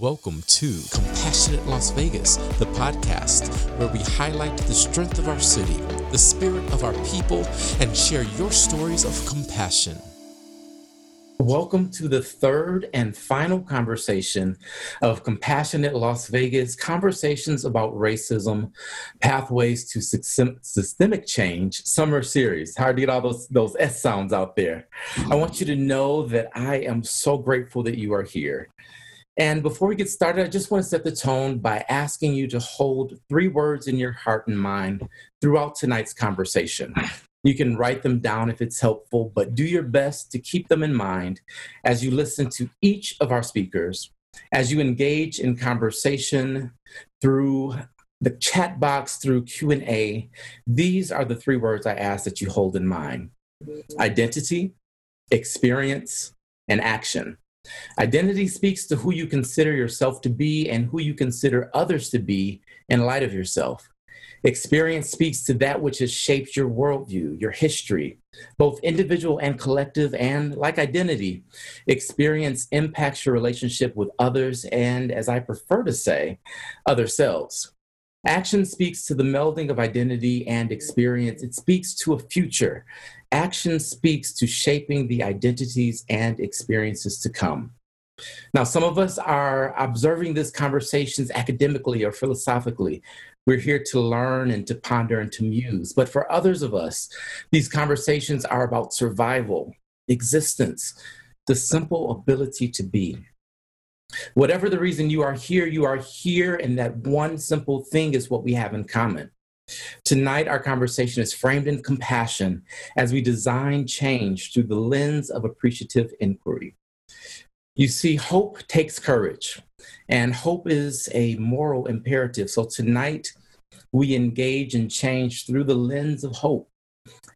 Welcome to Compassionate Las Vegas, the podcast where we highlight the strength of our city, the spirit of our people, and share your stories of compassion. Welcome to the third and final conversation of Compassionate Las Vegas, Conversations About Racism, Pathways to Systemic Change Summer Series. Hard to get all those S sounds out there. I want you to know that I am so grateful that you are here. And before we get started, I just want to set the tone by asking you to hold three words in your heart and mind throughout tonight's conversation. You can write them down if it's helpful, but do your best to keep them in mind as you listen to each of our speakers, as you engage in conversation through the chat box, through Q&A. These are the three words I ask that you hold in mind: identity, experience, and action. Identity speaks to who you consider yourself to be and who you consider others to be in light of yourself. Experience speaks to that which has shaped your worldview, your history, both individual and collective, and like identity, experience impacts your relationship with others and, as I prefer to say, other selves. Action speaks to the melding of identity and experience. It speaks to a future. Action speaks to shaping the identities and experiences to come. Now, some of us are observing these conversations academically or philosophically. We're here to learn and to ponder and to muse. But for others of us, these conversations are about survival, existence, the simple ability to be. Whatever the reason you are here, and that one simple thing is what we have in common. Tonight, our conversation is framed in compassion as we design change through the lens of appreciative inquiry. You see, hope takes courage, and hope is a moral imperative. So tonight, we engage in change through the lens of hope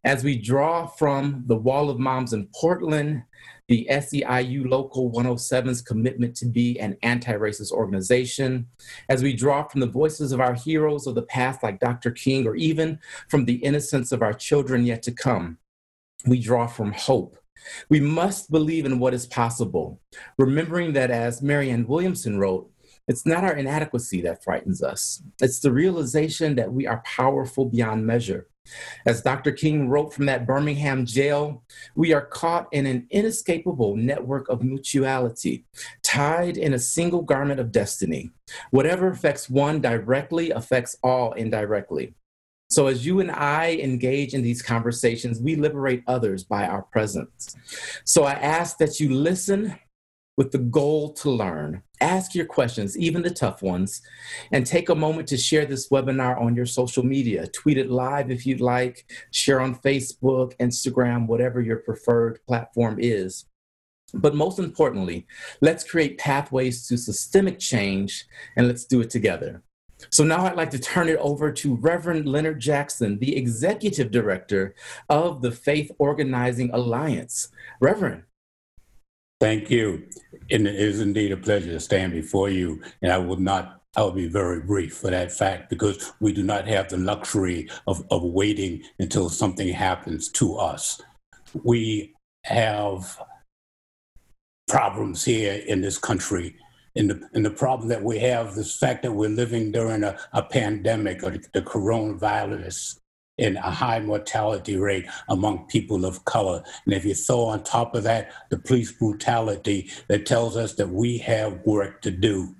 as we draw from the Wall of Moms in Portland, the SEIU Local 107's commitment to be an anti-racist organization, as we draw from the voices of our heroes of the past like Dr. King, or even from the innocence of our children yet to come, we draw from hope. We must believe in what is possible, remembering that, as Marianne Williamson wrote, it's not our inadequacy that frightens us. It's the realization that we are powerful beyond measure. As Dr. King wrote from that Birmingham jail, we are caught in an inescapable network of mutuality, tied in a single garment of destiny. Whatever affects one directly affects all indirectly. So as you and I engage in these conversations, we liberate others by our presence. So I ask that you listen with the goal to learn. Ask your questions, even the tough ones, and take a moment to share this webinar on your social media. Tweet it live if you'd like, share on Facebook, Instagram, whatever your preferred platform is. But most importantly, let's create pathways to systemic change, and let's do it together. So now I'd like to turn it over to Reverend Leonard Jackson, the Executive Director of the Faith Organizing Alliance. Reverend. Thank you. And it is indeed a pleasure to stand before you. And I'll be very brief for that fact, because we do not have the luxury of waiting until something happens to us. We have problems here in this country. And the problem that we have, the fact that we're living during a pandemic, or the coronavirus, and a high mortality rate among people of color. And if you throw on top of that the police brutality, that tells us that we have work to do.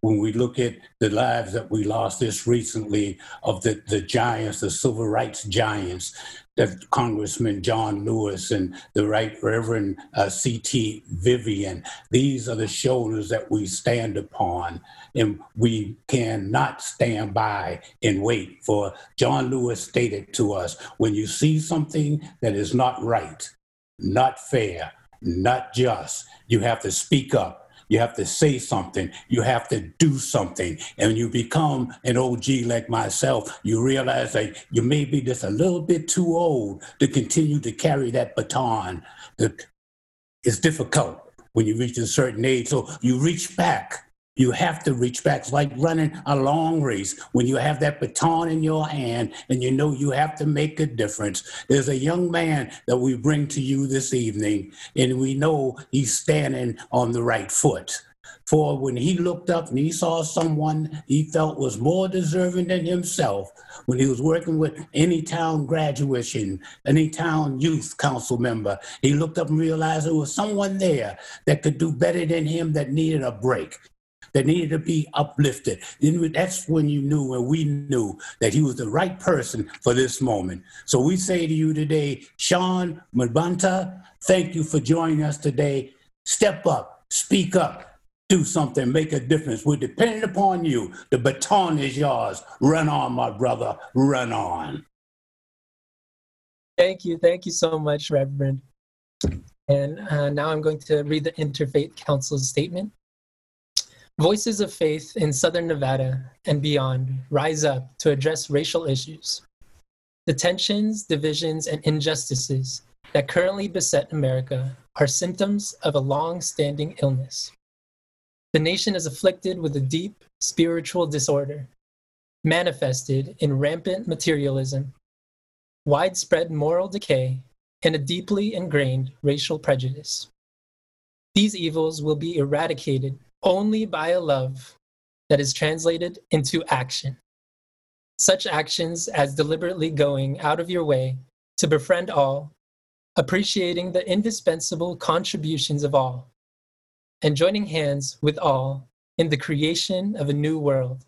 When we look at the lives that we lost this recently of the giants, the civil rights giants, that Congressman John Lewis and the Right Reverend C.T. Vivian, these are the shoulders that we stand upon, and we cannot stand by and wait. For John Lewis stated to us, when you see something that is not right, not fair, not just, you have to speak up. You have to say something, you have to do something. And when you become an OG like myself, you realize that you may be just a little bit too old to continue to carry that baton. It's difficult when you reach a certain age, so you reach back. You have to reach back. It's like running a long race. When you have that baton in your hand and you know you have to make a difference, there's a young man that we bring to you this evening, and we know he's standing on the right foot. For when he looked up and he saw someone he felt was more deserving than himself, when he was working with any town graduation, any town youth council member, he looked up and realized there was someone there that could do better than him, that needed a break, that needed to be uplifted. And that's when you knew, when we knew, that he was the right person for this moment. So we say to you today, Sean Mabanta, thank you for joining us today. Step up, speak up. Do something, make a difference. We're dependent upon you. The baton is yours. Run on, my brother. Run on. Thank you. Thank you so much, Reverend. And now I'm going to read the Interfaith Council's statement. Voices of faith in Southern Nevada and beyond rise up to address racial issues, the tensions, divisions, and injustices that currently beset America are symptoms of a long-standing illness. The nation is afflicted with a deep spiritual disorder, manifested in rampant materialism, widespread moral decay, and a deeply ingrained racial prejudice. These evils will be eradicated only by a love that is translated into action. Such actions as deliberately going out of your way to befriend all, appreciating the indispensable contributions of all, and joining hands with all in the creation of a new world.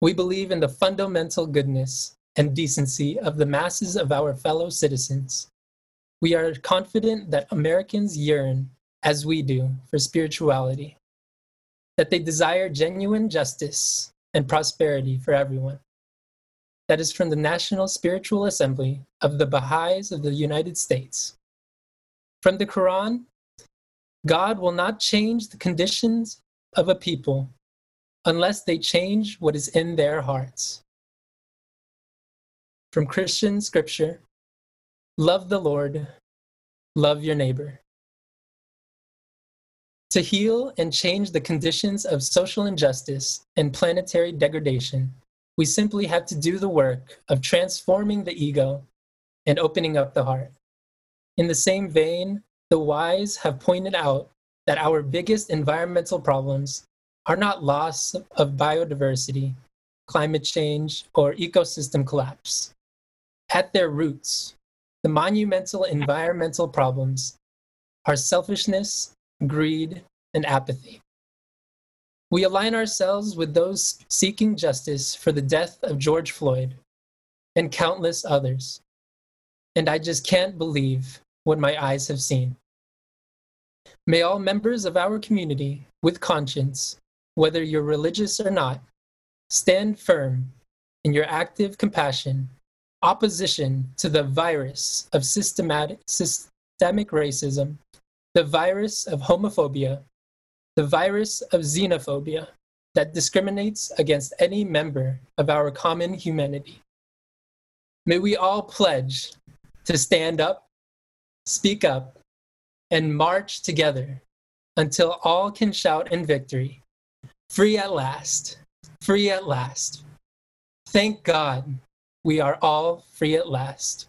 We believe in the fundamental goodness and decency of the masses of our fellow citizens. We are confident that Americans yearn, as we do, for spirituality, that they desire genuine justice and prosperity for everyone. That is from the National Spiritual Assembly of the Baha'is of the United States. From the Quran, God will not change the conditions of a people unless they change what is in their hearts. From Christian scripture, love the Lord, love your neighbor. To heal and change the conditions of social injustice and planetary degradation, we simply have to do the work of transforming the ego and opening up the heart. In the same vein, the wise have pointed out that our biggest environmental problems are not loss of biodiversity, climate change, or ecosystem collapse. At their roots, the monumental environmental problems are selfishness, greed, and apathy. We align ourselves with those seeking justice for the death of George Floyd and countless others. And I just can't believe what my eyes have seen. May all members of our community with conscience, whether you're religious or not, stand firm in your active compassion, opposition to the virus of systemic racism, the virus of homophobia, the virus of xenophobia that discriminates against any member of our common humanity. May we all pledge to stand up, speak up, and march together until all can shout in victory, free at last, free at last. Thank God we are all free at last.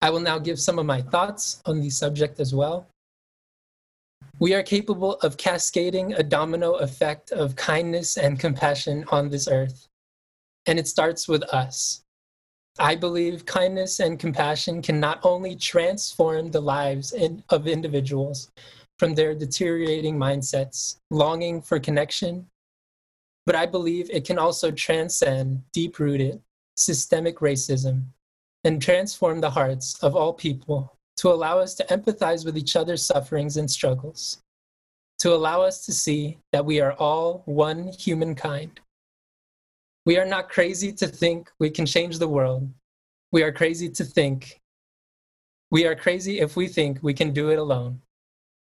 I will now give some of my thoughts on the subject as well. We are capable of cascading a domino effect of kindness and compassion on this earth, and it starts with us. I believe kindness and compassion can not only transform the lives of individuals from their deteriorating mindsets, longing for connection, but I believe it can also transcend deep-rooted systemic racism and transform the hearts of all people to allow us to empathize with each other's sufferings and struggles, to allow us to see that we are all one humankind. We are not crazy to think we can change the world. We are crazy if we think we can do it alone.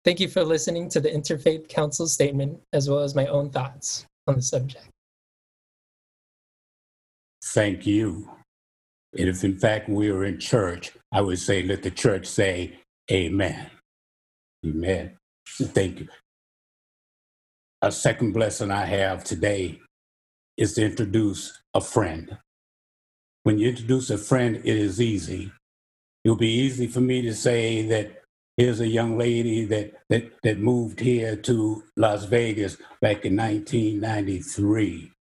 Thank you for listening to the Interfaith Council statement, as well as my own thoughts on the subject. Thank you. And if in fact we were in church, I would say, let the church say, amen. Amen. Thank you. A second blessing I have today is to introduce a friend. When you introduce a friend, it is easy. It'll be easy for me to say that Here's a young lady that moved here to Las Vegas back in 1993.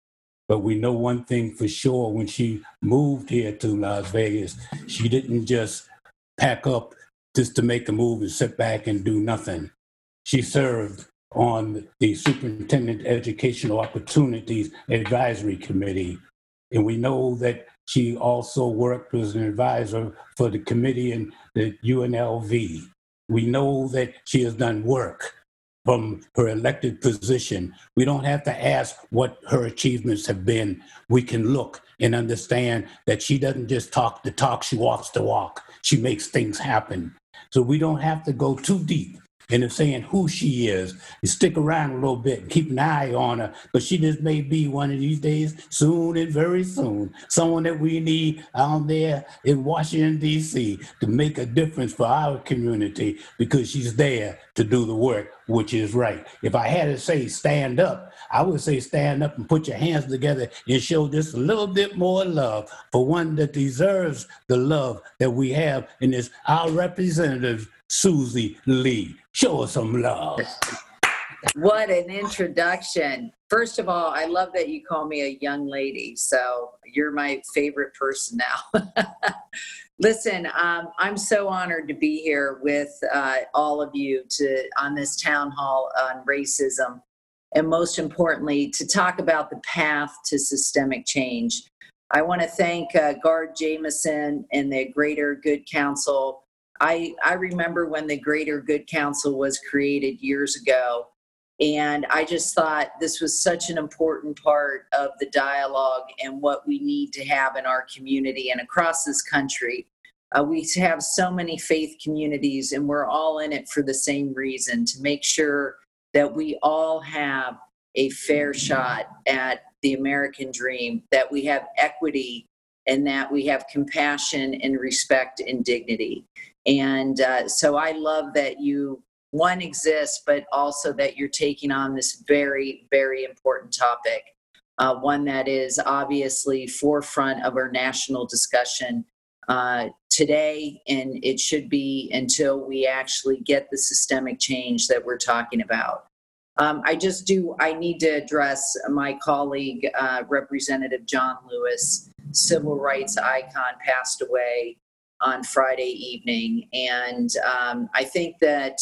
But we know one thing for sure, when she moved here to Las Vegas, she didn't just pack up just to make a move and sit back and do nothing. She served on the Superintendent Educational Opportunities Advisory Committee. And we know that she also worked as an advisor for the committee in the UNLV. We know that she has done work from her elected position. We don't have to ask what her achievements have been. We can look and understand that she doesn't just talk the talk, she walks the walk. She makes things happen. So we don't have to go too deep into saying who she is. You stick around a little bit, keep an eye on her, but she just may be one of these days, soon and very soon, someone that we need out there in Washington, D.C. to make a difference for our community, because she's there to do the work, which is right. If I had to say stand up, I would say stand up and put your hands together and show just a little bit more love for one that deserves the love that we have, and it's our representative, Susie Lee. Show us some love. What an introduction. First of all, I love that you call me a young lady, so you're my favorite person now. Listen, I'm so honored to be here with all of you on this town hall on racism, and most importantly, to talk about the path to systemic change. I want to thank Guard Jameson and the Greater Good Council. I remember when the Greater Good Council was created years ago, and I just thought this was such an important part of the dialogue and what we need to have in our community and across this country. We have so many faith communities, and we're all in it for the same reason, to make sure that we all have a fair shot at the American dream, that we have equity, and that we have compassion and respect and dignity. And so I love that you, one, exists, but also that you're taking on this very, very important topic, one that is obviously forefront of our national discussion today, and it should be until we actually get the systemic change that we're talking about. I need to address my colleague, Representative John Lewis, civil rights icon, passed away on Friday evening. And I think that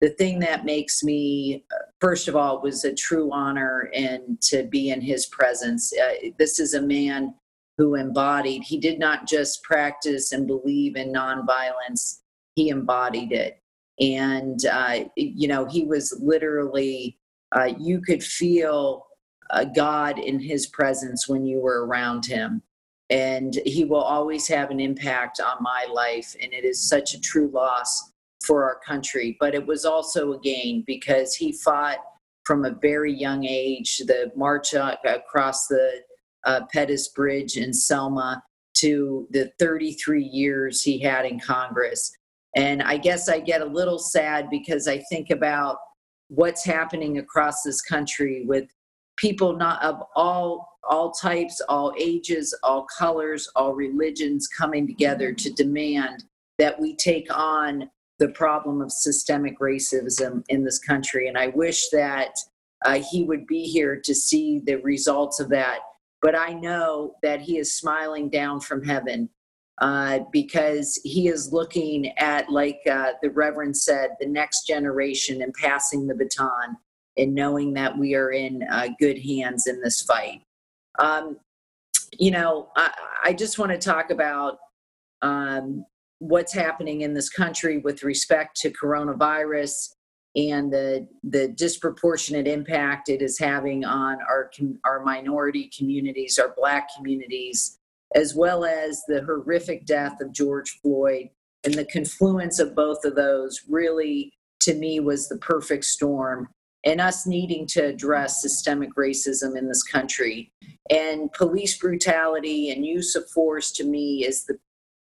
the thing that makes me, first of all, was a true honor and to be in his presence. This is a man who embodied, he did not just practice and believe in nonviolence, he embodied it. And, he was literally, you could feel God in his presence when you were around him. And he will always have an impact on my life. And it is such a true loss for our country. But it was also a gain, because he fought from a very young age, the march across the Pettus Bridge in Selma to the 33 years he had in Congress. And I guess I get a little sad because I think about what's happening across this country with people not of all types, all ages, all colors, all religions coming together to demand that we take on the problem of systemic racism in this country. And I wish that he would be here to see the results of that. But I know that he is smiling down from heaven. Because he is looking at, like the Reverend said, the next generation and passing the baton and knowing that we are in good hands in this fight. I just want to talk about what's happening in this country with respect to coronavirus and the disproportionate impact it is having on our minority communities, our Black communities, as well as the horrific death of George Floyd. And the confluence of both of those really, to me, was the perfect storm, and us needing to address systemic racism in this country. And police brutality and use of force, to me, is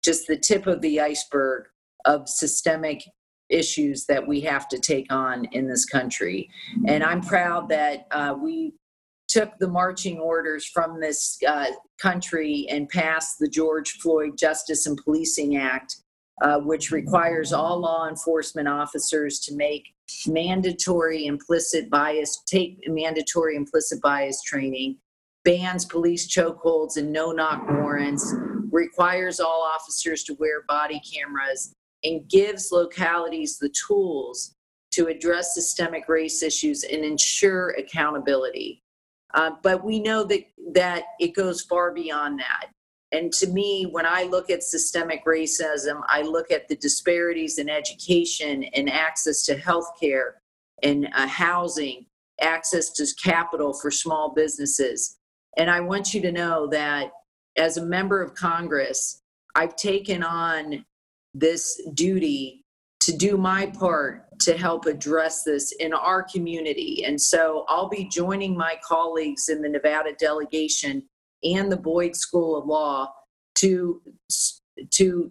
just the tip of the iceberg of systemic issues that we have to take on in this country. And I'm proud that we took the marching orders from this country and passed the George Floyd Justice and Policing Act which requires all law enforcement officers to make mandatory implicit bias training, bans police chokeholds and no-knock warrants, requires all officers to wear body cameras, and gives localities the tools to address systemic race issues and ensure accountability. But we know that it goes far beyond that. And to me, when I look at systemic racism, I look at the disparities in education and access to healthcare and housing, access to capital for small businesses. And I want you to know that as a member of Congress, I've taken on this duty to do my part to help address this in our community. And so I'll be joining my colleagues in the Nevada delegation and the Boyd School of Law to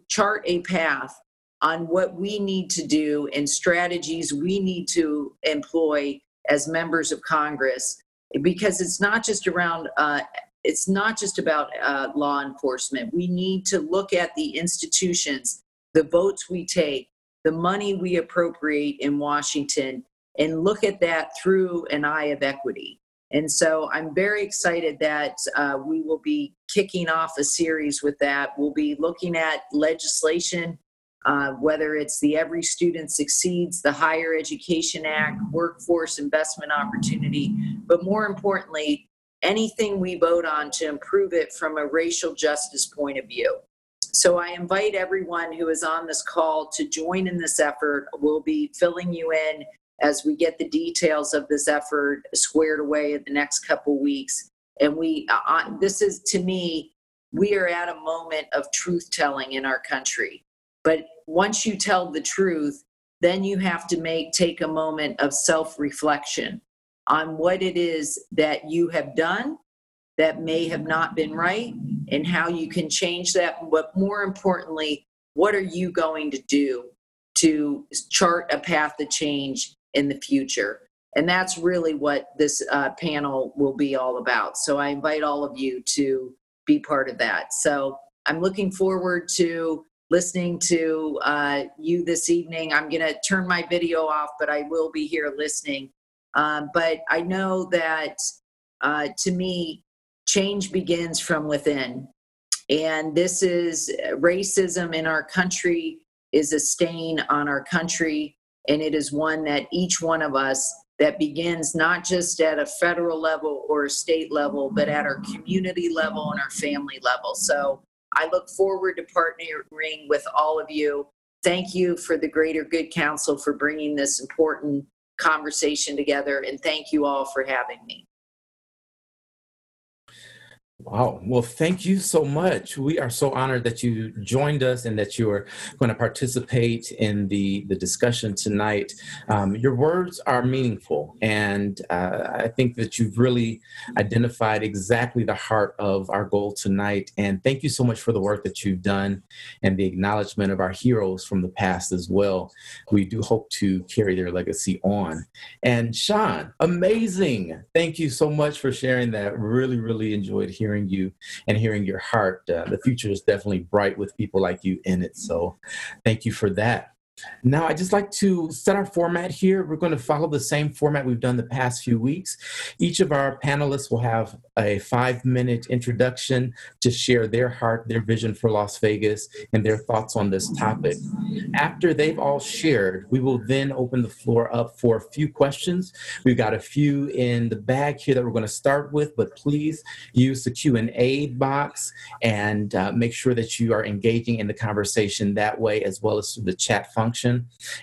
chart a path on what we need to do and strategies we need to employ as members of Congress, because it's not just about law enforcement. We need to look at the institutions, the votes we take, the money we appropriate in Washington, and look at that through an eye of equity. And so I'm very excited that we will be kicking off a series with that. We'll be looking at legislation, whether it's the Every Student Succeeds, the Higher Education Act, Workforce Investment Opportunity, but more importantly, anything we vote on to improve it from a racial justice point of view. So I invite everyone who is on this call to join in this effort. We'll be filling you in as we get the details of this effort squared away in the next couple weeks. And we are at a moment of truth-telling in our country. But once you tell the truth, then you have to take a moment of self-reflection on what it is that you have done that may have not been right and how you can change that. But more importantly, what are you going to do to chart a path to change in the future? And that's really what this panel will be all about. So I invite all of you to be part of that. So I'm looking forward to listening to you this evening. I'm gonna turn my video off, but I will be here listening. But I know that to me, change begins from within. And this is racism in our country is a stain on our country, and it is one that each one of us that begins not just at a federal level or a state level, but at our community level and our family level. So I look forward to partnering with all of you. Thank you for the Greater Good Council for bringing this important conversation together, and thank you all for having me. Wow. Well, thank you so much. We are so honored that you joined us and that you are going to participate in the discussion tonight. Your words are meaningful, and I think that you've really identified exactly the heart of our goal tonight. And thank you so much for the work that you've done and the acknowledgement of our heroes from the past as well. We do hope to carry their legacy on. And Sean, amazing. Thank you so much for sharing that. Really, really enjoyed hearing you and hearing your heart. The future is definitely bright with people like you in it. So thank you for that. Now, I'd just like to set our format here. We're going to follow the same format we've done the past few weeks. Each of our panelists will have a 5-minute introduction to share their heart, their vision for Las Vegas, and their thoughts on this topic. After they've all shared, we will then open the floor up for a few questions. We've got a few in the bag here that we're going to start with, but please use the Q&A box and make sure that you are engaging in the conversation that way, as well as through the chat function.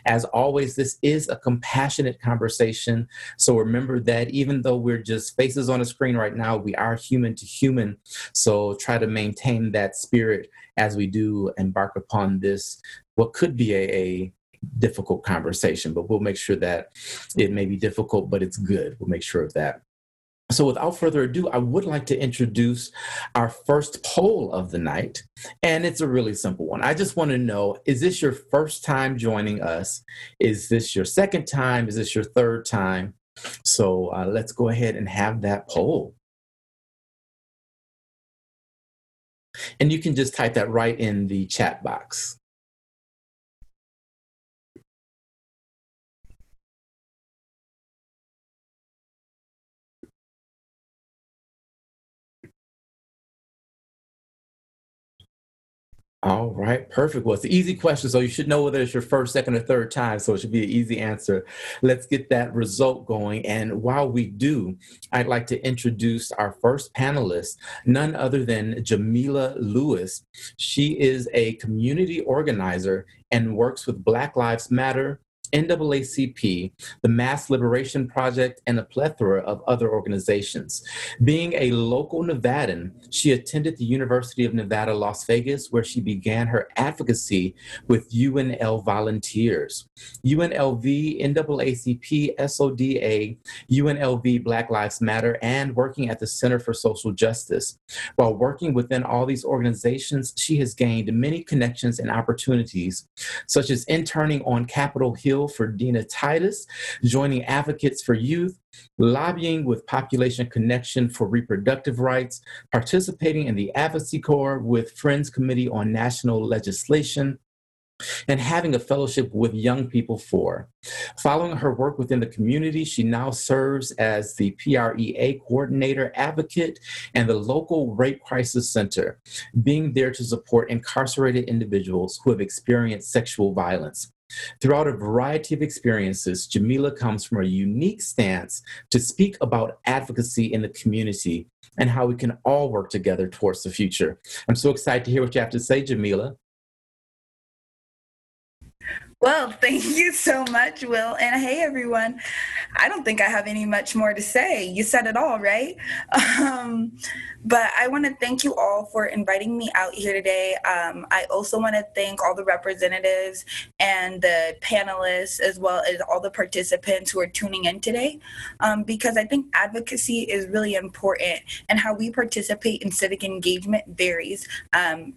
As always, this is a compassionate conversation. So remember that even though we're just faces on a screen right now, we are human to human. So try to maintain that spirit as we do embark upon this, what could be a difficult conversation, but we'll make sure that it may be difficult, but it's good. We'll make sure of that. So without further ado, I would like to introduce our first poll of the night, and it's a really simple one. I just want to know, is this your first time joining us? Is this your second time? Is this your third time? So let's go ahead and have that poll. And you can just type that right in the chat box. All right, perfect. Well, it's an easy question, so you should know whether it's your first, second, or third time, so it should be an easy answer. Let's get that result going. And while we do, I'd like to introduce our first panelist, none other than Jamila Lewis. She is a community organizer and works with Black Lives Matter, NAACP, the Mass Liberation Project, and a plethora of other organizations. Being a local Nevadan, she attended the University of Nevada, Las Vegas, where she began her advocacy with UNL volunteers. UNLV, NAACP, SODA, UNLV, Black Lives Matter, and working at the Center for Social Justice. While working within all these organizations, she has gained many connections and opportunities, such as interning on Capitol Hill for Dina Titus, joining Advocates for Youth, lobbying with Population Connection for Reproductive Rights, participating in the Advocacy Corps with Friends Committee on National Legislation, and having a fellowship with Young People For. Following her work within the community, she now serves as the PREA Coordinator Advocate and the local Rape Crisis Center, being there to support incarcerated individuals who have experienced sexual violence. Throughout a variety of experiences, Jamila comes from a unique stance to speak about advocacy in the community and how we can all work together towards the future. I'm so excited to hear what you have to say, Jamila. Well, thank you so much, Will. And hey, everyone. I don't think I have any much more to say. You said it all, right? But I want to thank you all for inviting me out here today. I also want to thank all the representatives and the panelists, as well as all the participants who are tuning in today, because I think advocacy is really important, and how we participate in civic engagement varies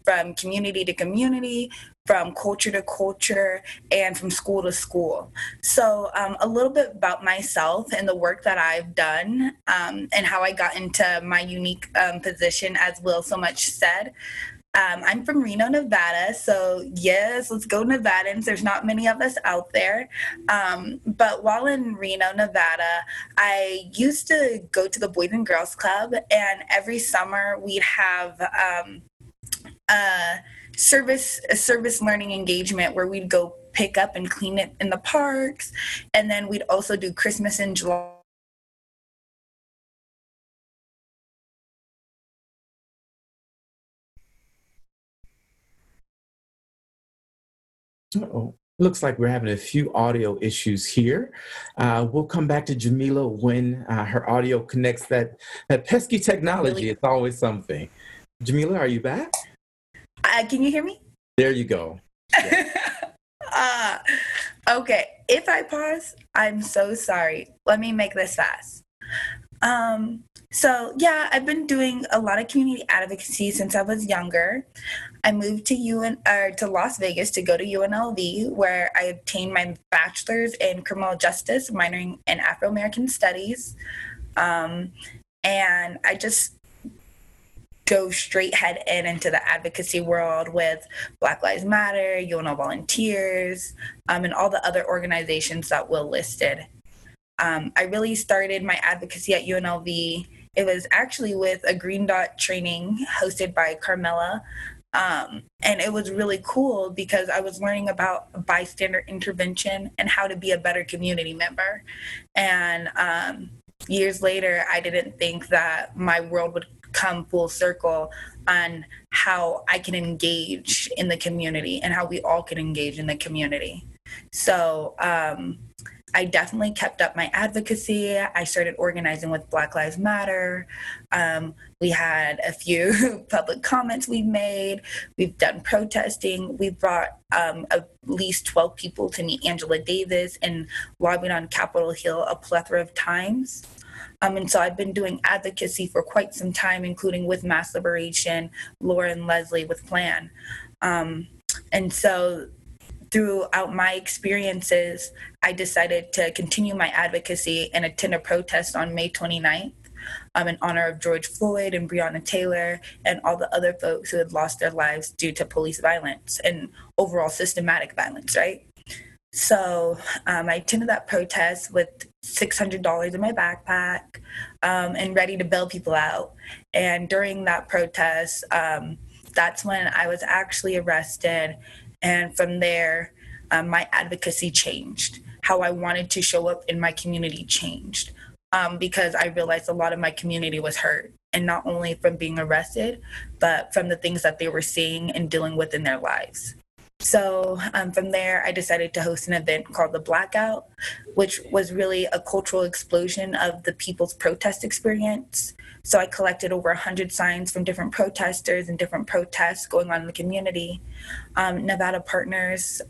from community to community, from culture to culture, and from school to school. So a little bit about myself and the work that I've done and how I got into my unique position, as Will so much said. I'm from Reno, Nevada, so yes, let's go Nevadans. There's not many of us out there. But while in Reno, Nevada, I used to go to the Boys and Girls Club, and every summer we'd have a service learning engagement where we'd go pick up and clean it in the parks, and then we'd also do Christmas in July. Looks like we're having a few audio issues here. We'll come back to Jamila when her audio connects. That pesky technology, it's always something. Jamila, are you back? Can you hear me? There you go. Yeah. Okay. If I pause, I'm so sorry. Let me make this fast. So yeah, I've been doing a lot of community advocacy since I was younger. I moved to Las Vegas to go to UNLV, where I obtained my bachelor's in criminal justice, minoring in Afro-American studies. And I just go straight head in into the advocacy world with Black Lives Matter, UNL Volunteers, and all the other organizations that Will listed. I really started my advocacy at UNLV. It was actually with a Green Dot training hosted by Carmela. And it was really cool because I was learning about bystander intervention and how to be a better community member. And years later, I didn't think that my world would come full circle on how I can engage in the community and how we all can engage in the community. So I definitely kept up my advocacy. I started organizing with Black Lives Matter. We had a few public comments we've made. We've done protesting. We've brought at least 12 people to meet Angela Davis and lobbied on Capitol Hill a plethora of times. And so I've been doing advocacy for quite some time, including with Mass Liberation, Laura and Leslie with Plan. And so throughout my experiences, I decided to continue my advocacy and attend a protest on May 29th in honor of George Floyd and Breonna Taylor and all the other folks who had lost their lives due to police violence and overall systematic violence, right? So I attended that protest with $600 in my backpack and ready to bail people out. And during that protest, that's when I was actually arrested. And from there, my advocacy changed. How I wanted to show up in my community changed, because I realized a lot of my community was hurt, and not only from being arrested, but from the things that they were seeing and dealing with in their lives. So from there, I decided to host an event called The Blackout, which was really a cultural explosion of the people's protest experience. So I collected over 100 signs from different protesters and different protests going on in the community. Nevada Partners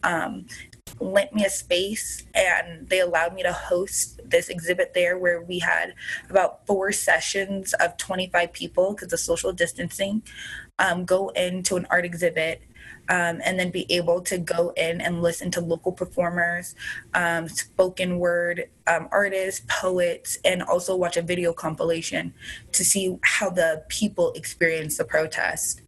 lent me a space, and they allowed me to host this exhibit there, where we had about 4 sessions of 25 people, because of social distancing, go into an art exhibit. And then be able to go in and listen to local performers, spoken word artists, poets, and also watch a video compilation to see how the people experience the protest.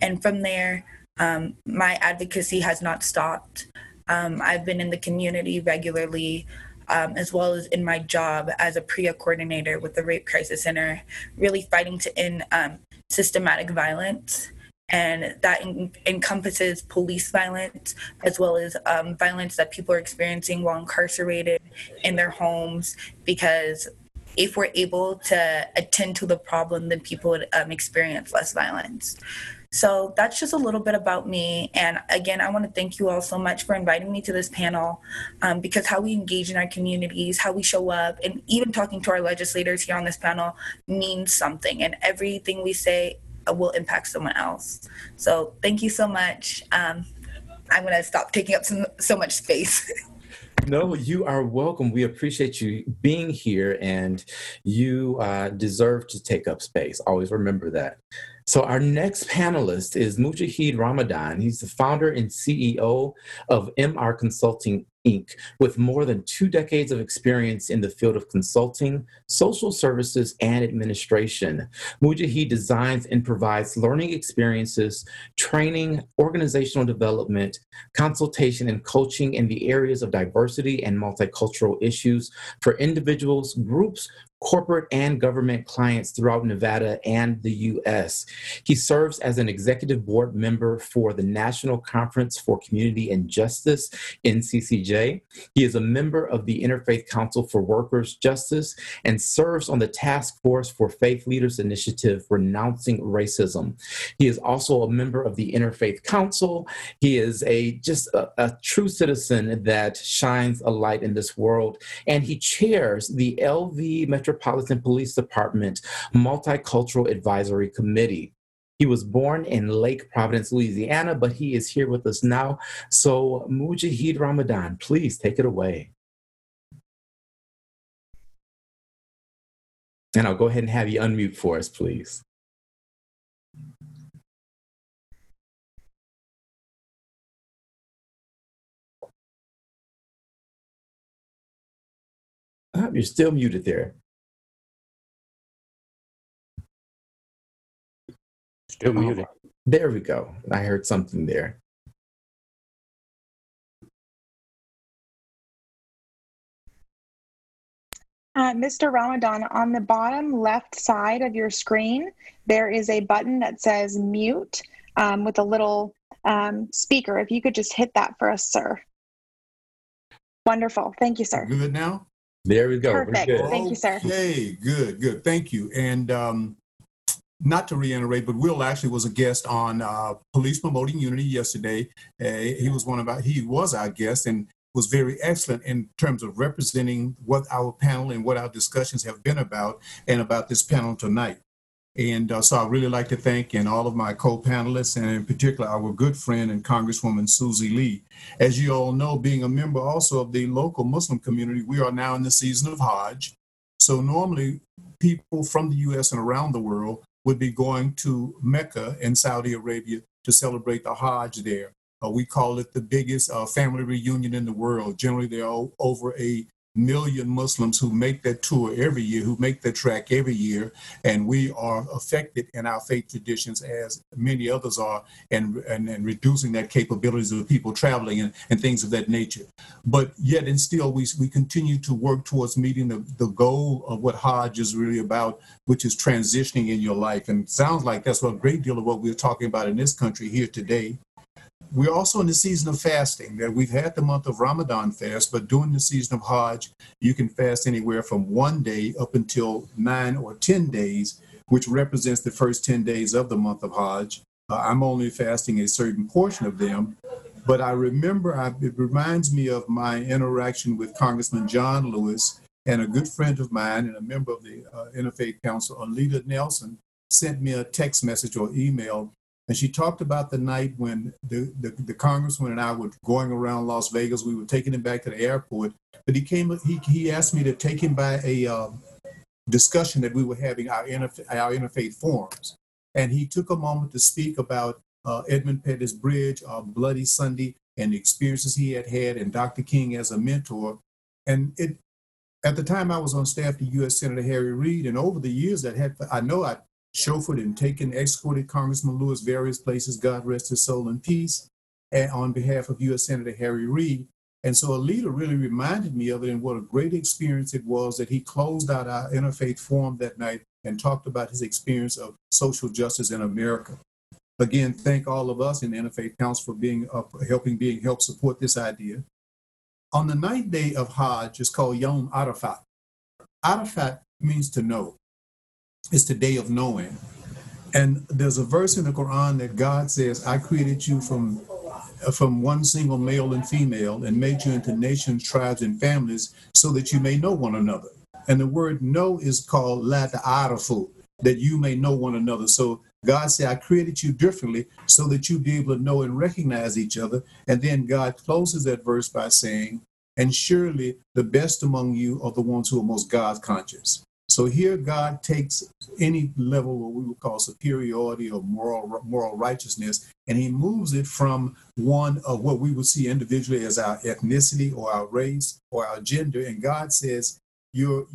And from there, my advocacy has not stopped. I've been in the community regularly, as well as in my job as a PREA coordinator with the Rape Crisis Center, really fighting to end systematic violence. And that encompasses police violence, as well as violence that people are experiencing while incarcerated in their homes, because if we're able to attend to the problem, then people would experience less violence. So that's just a little bit about me. And again, I want to thank you all so much for inviting me to this panel, because how we engage in our communities, how we show up, and even talking to our legislators here on this panel means something, and everything we say will impact someone else. So thank you so much. I'm going to stop taking up so much space. No, you are welcome. We appreciate you being here, and you deserve to take up space. Always remember that. So our next panelist is Mujahid Ramadan. He's the founder and CEO of MR Consulting, Inc., with more than 2 decades of experience in the field of consulting, social services, and administration. Mujahid designs and provides learning experiences, training, organizational development, consultation, and coaching in the areas of diversity and multicultural issues for individuals, groups, corporate and government clients throughout Nevada and the U.S. He serves as an executive board member for the National Conference for Community and Justice, NCCJ. He is a member of the Interfaith Council for Workers' Justice and serves on the Task Force for Faith Leaders Initiative, Renouncing Racism. He is also a member of the Interfaith Council. He is a true citizen that shines a light in this world, and he chairs the LV Metropolitan Police Department Multicultural Advisory Committee. He was born in Lake Providence, Louisiana, but he is here with us now. So Mujahid Ramadan, please take it away. And I'll go ahead and have you unmute for us, please. Oh, you're still muted there. Still muted. There we go. I heard something there. Mr. Ramadan, on the bottom left side of your screen, there is a button that says mute with a little speaker. If you could just hit that for us, sir. Wonderful. Thank you, sir. Good now? There we go. Perfect. Good. Thank you, sir. Okay, good. Thank you. And not to reiterate, but Will actually was a guest on Police Promoting Unity yesterday. He was our guest and was very excellent in terms of representing what our panel and what our discussions have been about and about this panel tonight. And so I really like to thank all of my co-panelists, and in particular our good friend and Congresswoman Susie Lee. As you all know, being a member also of the local Muslim community, we are now in the season of Hajj. So normally people from the U.S. and around the world would be going to Mecca in Saudi Arabia to celebrate the Hajj there. We call it the biggest family reunion in the world. Generally, they're over a million Muslims who make that tour every year, who make that track every year, and we are affected in our faith traditions as many others are, and reducing that capabilities of people traveling and things of that nature. But yet and still, we continue to work towards meeting the goal of what Hajj is really about, which is transitioning in your life. And it sounds like that's a great deal of what we're talking about in this country here today. We're also in the season of fasting. That we've had the month of Ramadan fast, but during the season of Hajj, you can fast anywhere from 1 day up until 9 or 10 days, which represents the first 10 days of the month of Hajj. I'm only fasting a certain portion of them, but I remember, it reminds me of my interaction with Congressman John Lewis, and a good friend of mine and a member of the Interfaith Council, Alita Nelson, sent me a text message or email. And she talked about the night when the congressman and I were going around Las Vegas. We were taking him back to the airport, but he asked me to take him by a discussion that we were having, our interfaith forums. And he took a moment to speak about Edmund Pettus Bridge, Bloody Sunday, and the experiences he had had, and Dr. King as a mentor. And at the time I was on staff to U.S. Senator Harry Reid, and over the years I chauffeured and escorted Congressman Lewis various places, God rest his soul in peace, and on behalf of U.S. Senator Harry Reid. And so Alita really reminded me of it, and what a great experience it was that he closed out our interfaith forum that night and talked about his experience of social justice in America. Again, thank all of us in the Interfaith Council for helping support this idea. On the ninth day of Hajj, it's called Yom Arafat. Arafat means to know. It's the day of knowing. And there's a verse in the Quran that God says, I created you from one single male and female and made you into nations, tribes, and families so that you may know one another. And the word know is called la ta'arafu, that you may know one another. So God said, I created you differently so that you be able to know and recognize each other. And then God closes that verse by saying, and surely the best among you are the ones who are most God conscious. So here God takes any level of what we would call superiority or moral righteousness, and he moves it from one of what we would see individually as our ethnicity or our race or our gender. And God says, your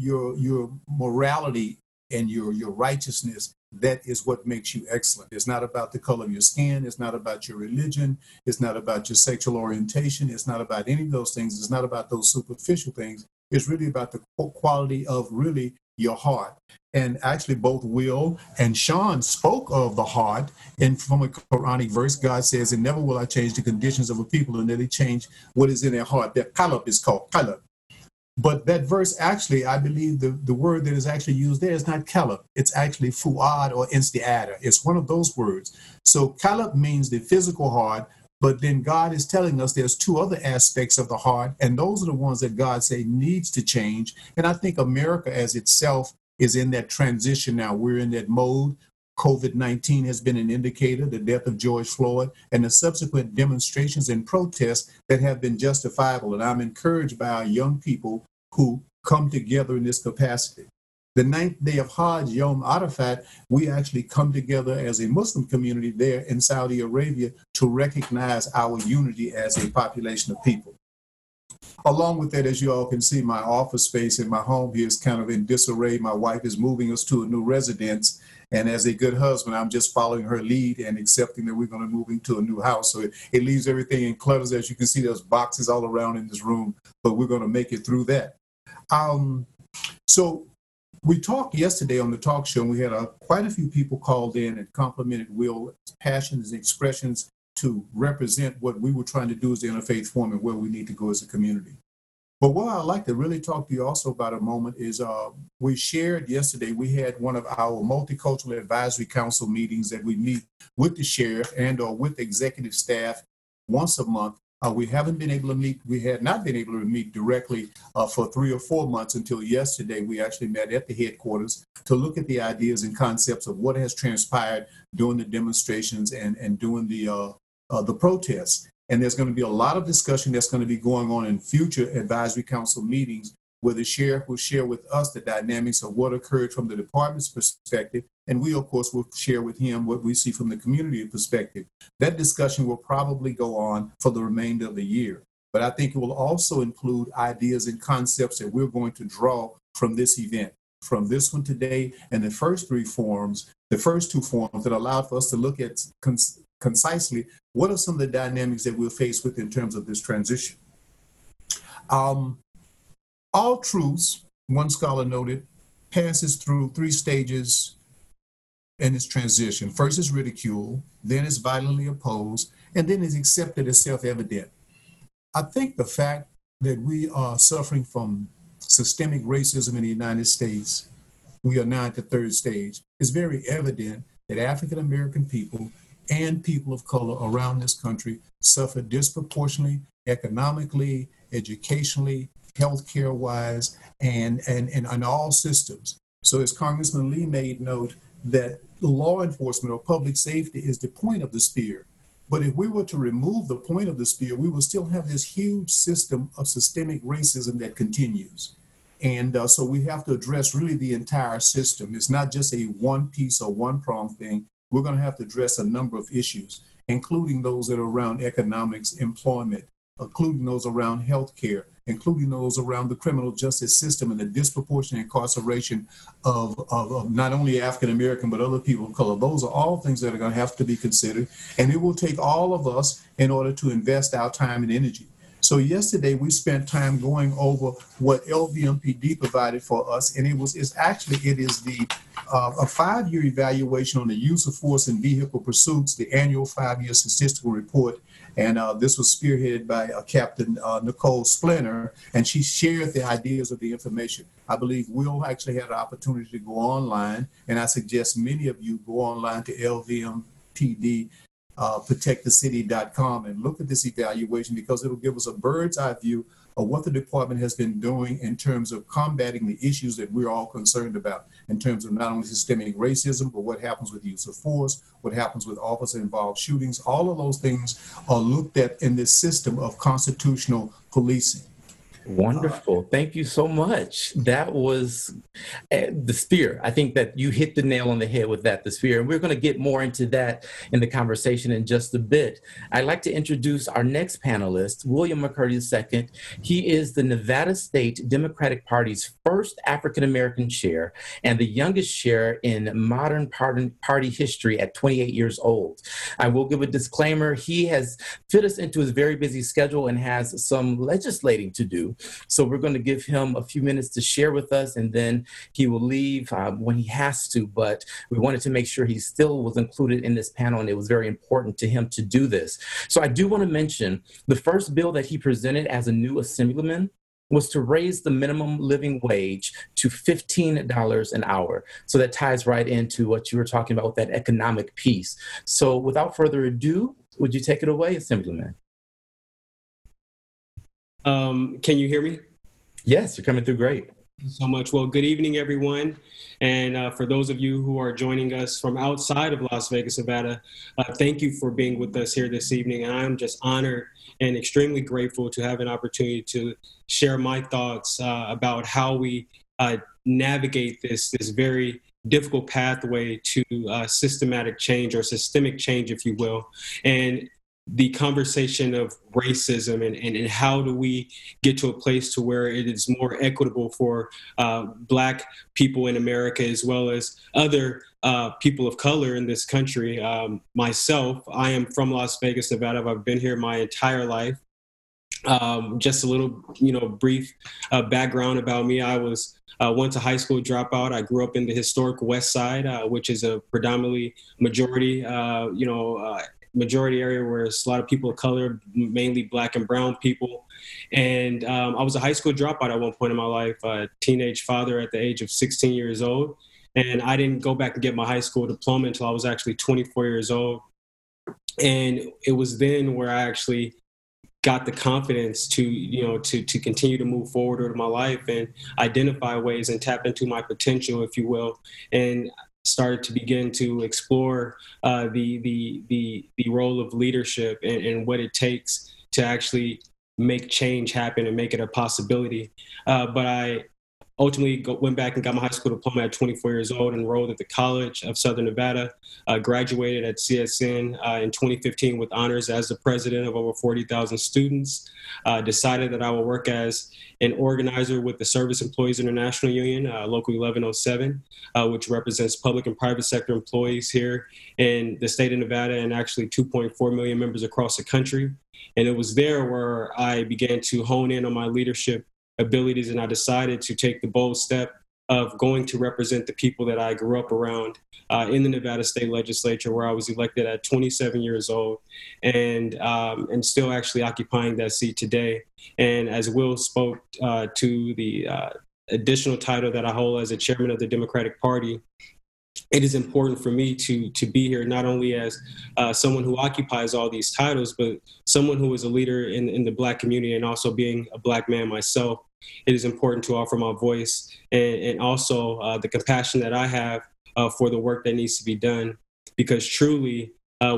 morality and your righteousness, that is what makes you excellent. It's not about the color of your skin. It's not about your religion. It's not about your sexual orientation. It's not about any of those things. It's not about those superficial things. It's really about the quality of your heart. And actually both Will and Sean spoke of the heart, and from a Quranic verse, God says, and never will I change the conditions of a people until they change what is in their heart. That qalb is called qalb. But that verse actually, I believe the word that is actually used there is not qalb. It's actually fu'ad or insti'ada. It's one of those words. So qalb means the physical heart, but then God is telling us there's two other aspects of the heart, and those are the ones that God say needs to change. And I think America as itself is in that transition now. We're in that mode. COVID-19 has been an indicator, the death of George Floyd, and the subsequent demonstrations and protests that have been justifiable. And I'm encouraged by our young people who come together in this capacity. The ninth day of Hajj, Yom Arafat, we actually come together as a Muslim community there in Saudi Arabia to recognize our unity as a population of people. Along with that, as you all can see, my office space in my home here is kind of in disarray. My wife is moving us to a new residence, and as a good husband, I'm just following her lead and accepting that we're going to move into a new house. So it leaves everything in clutters. As you can see, there's boxes all around in this room, but we're going to make it through that. So we talked yesterday on the talk show, and we had quite a few people called in and complimented Will's passions and expressions to represent what we were trying to do as the Interfaith Forum and where we need to go as a community. But what I'd like to really talk to you also about a moment is we shared yesterday, we had one of our multicultural advisory council meetings that we meet with the sheriff and or with executive staff once a month. We had not been able to meet directly for 3 or 4 months until yesterday. We actually met at the headquarters to look at the ideas and concepts of what has transpired during the demonstrations and during the protests. And there's going to be a lot of discussion that's going to be going on in future advisory council meetings, where the sheriff will share with us the dynamics of what occurred from the department's perspective. And we, of course, will share with him what we see from the community perspective. That discussion will probably go on for the remainder of the year. but I think it will also include ideas and concepts that we're going to draw from this event, from this one today, and the first three forums, the first two forums that allow for us to look at concisely what are some of the dynamics that we're faced with in terms of this transition. All truths, one scholar noted, passes through three stages in its transition. First is ridicule, then is violently opposed, and then is accepted as self-evident. I think the fact that we are suffering from systemic racism in the United States, we are now at the third stage, is very evident that African-American people and people of color around this country suffer disproportionately, economically, educationally, healthcare-wise, and in all systems. So as Congressman Lee made note, that law enforcement or public safety is the point of the spear. But if we were to remove the point of the spear, we will still have this huge system of systemic racism that continues. And so we have to address really the entire system. It's not just a one piece or one prong thing. We're going to have to address a number of issues, including those that are around economics, employment, including those around healthcare, including those around the criminal justice system and the disproportionate incarceration of not only African-American, but other people of color. Those are all things that are going to have to be considered. And it will take all of us in order to invest our time and energy. So yesterday, we spent time going over what LVMPD provided for us. And it is a five-year evaluation on the use of force in vehicle pursuits, the annual five-year statistical report. And this was spearheaded by Captain Nicole Splinter, and she shared the ideas of the information. I believe Will actually had an opportunity to go online, and I suggest many of you go online to LVMPD protectthecity.com and look at this evaluation, because it'll give us a bird's eye view of what the department has been doing in terms of combating the issues that we're all concerned about in terms of not only systemic racism, but what happens with use of force, what happens with officer-involved shootings. All of those things are looked at in this system of constitutional policing. Wonderful. Thank you so much. That was the spear. I think that you hit the nail on the head with that, the spear. And we're going to get more into that in the conversation in just a bit. I'd like to introduce our next panelist, William McCurdy II. He is the Nevada State Democratic Party's first African-American chair and the youngest chair in modern party history at 28 years old. I will give a disclaimer. He has fit us into his very busy schedule and has some legislating to do. So we're going to give him a few minutes to share with us, and then he will leave when he has to. But we wanted to make sure he still was included in this panel, and it was very important to him to do this. So I do want to mention the first bill that he presented as a new assemblyman was to raise the minimum living wage to $15 an hour. So that ties right into what you were talking about with that economic piece. So without further ado, would you take it away, Assemblyman? Can you hear me? Yes, you're coming through great. Thank you so much. Well, good evening, everyone. And for those of you who are joining us from outside of Las Vegas, Nevada, thank you for being with us here this evening. And I'm just honored and extremely grateful to have an opportunity to share my thoughts about how we navigate this very difficult pathway to systematic change, or systemic change, if you will. And the conversation of racism and how do we get to a place to where it is more equitable for Black people in America, as well as other people of color in this country. Myself, I am from Las Vegas, Nevada. I've been here my entire life. Just a little, brief background about me. I was once a high school dropout. I grew up in the historic West Side, which is a predominantly majority area where it's a lot of people of color, mainly Black and brown people. And I was a high school dropout at one point in my life, a teenage father at the age of 16 years old. And I didn't go back and get my high school diploma until I was actually 24 years old. And it was then where I actually got the confidence to continue to move forward with my life and identify ways and tap into my potential, if you will. And started to begin to explore the role of leadership and what it takes to actually make change happen and make it a possibility. But I Ultimately, went back and got my high school diploma at 24 years old, enrolled at the College of Southern Nevada, graduated at CSN in 2015 with honors as the president of over 40,000 students, decided that I would work as an organizer with the Service Employees International Union, Local 1107, which represents public and private sector employees here in the state of Nevada and actually 2.4 million members across the country. And it was there where I began to hone in on my leadership abilities, and I decided to take the bold step of going to represent the people that I grew up around in the Nevada State Legislature, where I was elected at 27 years old and still actually occupying that seat today. And as Will spoke to the additional title that I hold as a chairman of the Democratic Party, it is important for me to be here not only as someone who occupies all these titles, but someone who is a leader in the Black community, and also being a Black man myself. It is important to offer my voice and also the compassion that I have for the work that needs to be done, because truly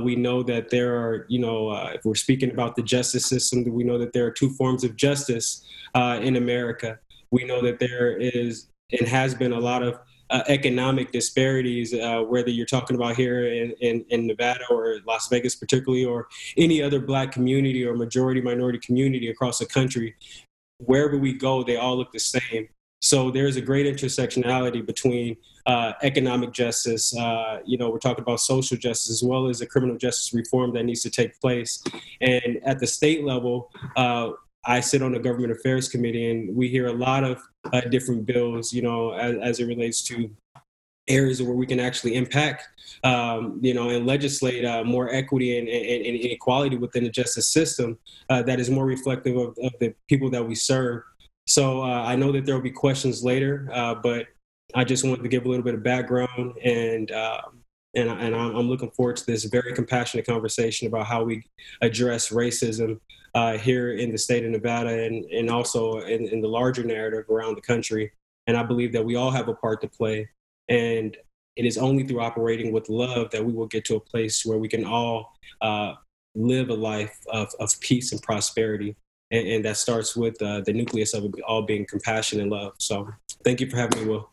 we know that there are, if we're speaking about the justice system, we know that there are two forms of justice in America. We know that there is and has been a lot of economic disparities, whether you're talking about here in Nevada or Las Vegas particularly, or any other Black community or majority minority community across the country. Wherever we go, they all look the same. So there's a great intersectionality between economic justice, we're talking about social justice, as well as the criminal justice reform that needs to take place. And at the state level, I sit on the Government Affairs Committee, and we hear a lot of different bills, as it relates to areas where we can actually impact, and legislate more equity and inequality within the justice system that is more reflective of the people that we serve. So I know that there will be questions later, but I just wanted to give a little bit of background, and I'm looking forward to this very compassionate conversation about how we address racism here in the state of Nevada, and also in the larger narrative around the country. And I believe that we all have a part to play. And it is only through operating with love that we will get to a place where we can all live a life of peace and prosperity. And that starts with the nucleus of it all being compassion and love. So thank you for having me, Will.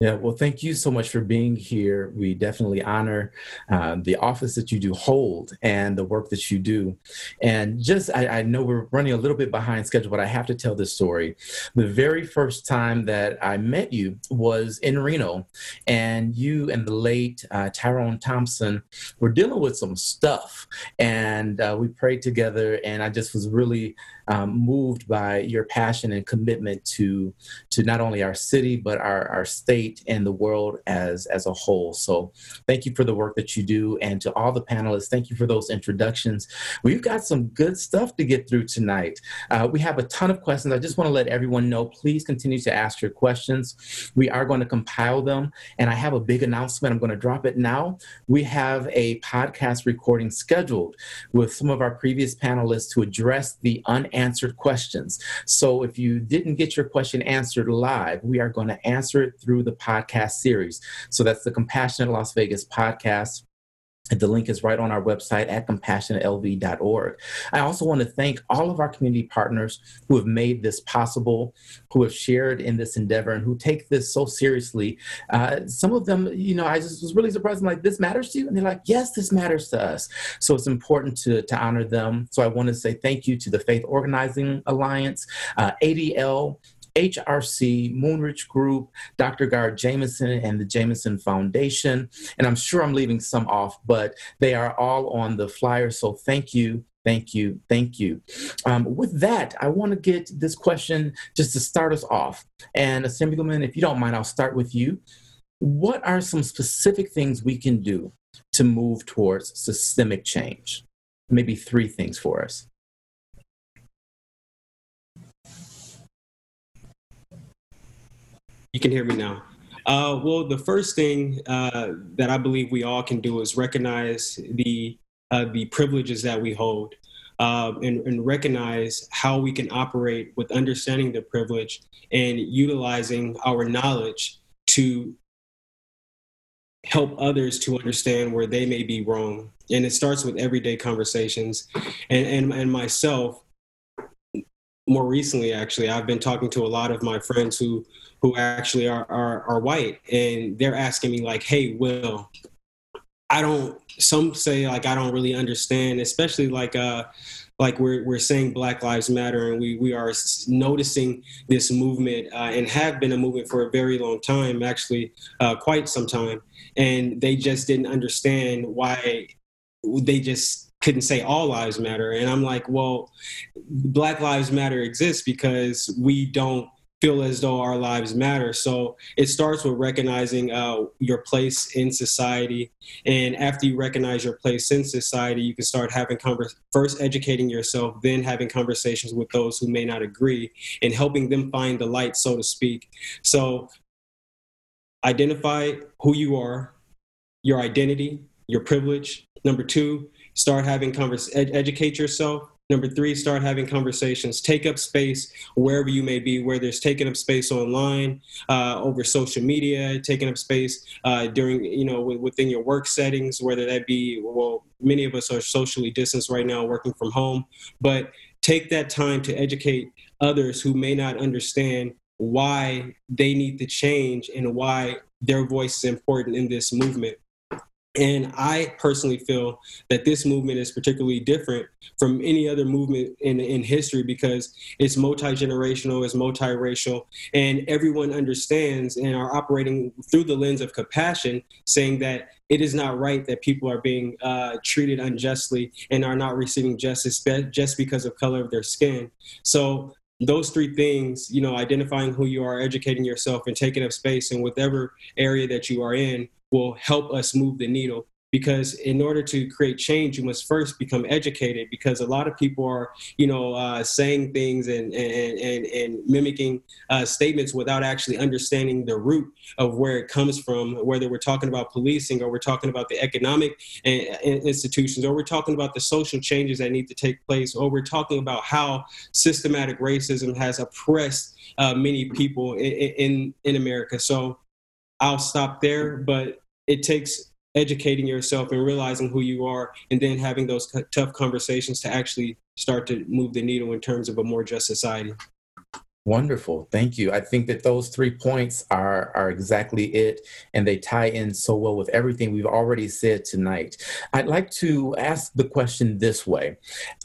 Yeah, well, thank you so much for being here. We definitely honor the office that you do hold and the work that you do. And just, I know we're running a little bit behind schedule, but I have to tell this story. The very first time that I met you was in Reno, and you and the late Tyrone Thompson were dealing with some stuff. And we prayed together, and I just was really moved by your passion and commitment to not only our city, but our state, and the world as a whole. So thank you for the work that you do. And to all the panelists, thank you for those introductions. We've got some good stuff to get through tonight. We have a ton of questions. I just want to let everyone know, please continue to ask your questions. We are going to compile them. And I have a big announcement. I'm going to drop it now. We have a podcast recording scheduled with some of our previous panelists to address the unanswered questions. So if you didn't get your question answered live, we are going to answer it through the podcast series. So that's the Compassionate Las Vegas podcast. The link is right on our website at compassionatelv.org. I also want to thank all of our community partners who have made this possible, who have shared in this endeavor, and who take this so seriously. Some of them, I just was really surprised. I'm like, this matters to you? And they're like, yes, this matters to us. So it's important to honor them. So I want to say thank you to the Faith Organizing Alliance, ADL, HRC, Moonridge Group, Dr. Guard Jameson, and the Jameson Foundation. And I'm sure I'm leaving some off, but they are all on the flyer. So thank you. Thank you. Thank you. With that, I want to get this question just to start us off. And Assemblywoman, if you don't mind, I'll start with you. What are some specific things we can do to move towards systemic change? Maybe three things for us. You can hear me now. Well, the first thing that I believe we all can do is recognize the privileges that we hold and recognize how we can operate with understanding the privilege and utilizing our knowledge to help others to understand where they may be wrong. And it starts with everyday conversations. And myself, more recently, actually, I've been talking to a lot of my friends who actually are white, and they're asking me like, hey, Will, some say like, I don't really understand, especially like we're saying Black Lives Matter, and we are noticing this movement and have been a movement for a very long time, actually, quite some time. And they just didn't understand why they just couldn't say all lives matter. And I'm like, well, Black Lives Matter exists because we don't feel as though our lives matter. So it starts with recognizing your place in society. And after you recognize your place in society, you can start having first educating yourself, then having conversations with those who may not agree and helping them find the light, so to speak. So identify who you are, your identity, your privilege. Number two, start having educate yourself. Number three, start having conversations. Take up space wherever you may be, whether it's taking up space online, over social media, taking up space during, within your work settings, whether that be, well, many of us are socially distanced right now, working from home, but take that time to educate others who may not understand why they need to change and why their voice is important in this movement. And I personally feel that this movement is particularly different from any other movement in history because it's multi-generational, it's multiracial, and everyone understands and are operating through the lens of compassion, saying that it is not right that people are being treated unjustly and are not receiving justice just because of color of their skin. So those three things, identifying who you are, educating yourself, and taking up space in whatever area that you are in, will help us move the needle. Because in order to create change, you must first become educated, because a lot of people are, saying things and mimicking statements without actually understanding the root of where it comes from, whether we're talking about policing or we're talking about the economic institutions or we're talking about the social changes that need to take place or we're talking about how systematic racism has oppressed many people in America. So I'll stop there, but it takes educating yourself and realizing who you are and then having those tough conversations to actually start to move the needle in terms of a more just society. Wonderful. Thank you. I think that those 3 points are exactly it, and they tie in so well with everything we've already said tonight. I'd like to ask the question this way.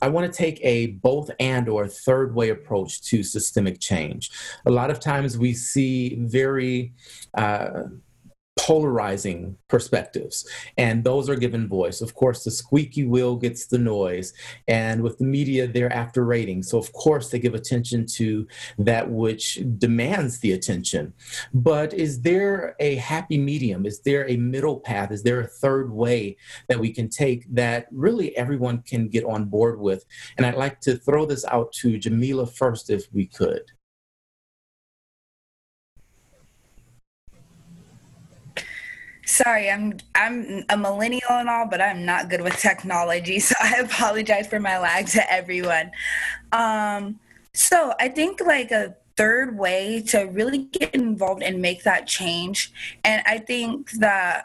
I want to take a both and or third way approach to systemic change. A lot of times we see very polarizing perspectives, and those are given voice. Of course, the squeaky wheel gets the noise, and with the media, they're after ratings. So of course they give attention to that which demands the attention. But is there a happy medium? Is there a middle path? Is there a third way that we can take that really everyone can get on board with? And I'd like to throw this out to Jamila first, if we could. Sorry, I'm a millennial and all, but I'm not good with technology, so I apologize for my lag to everyone. So I think like a third way to really get involved and make that change. And I think that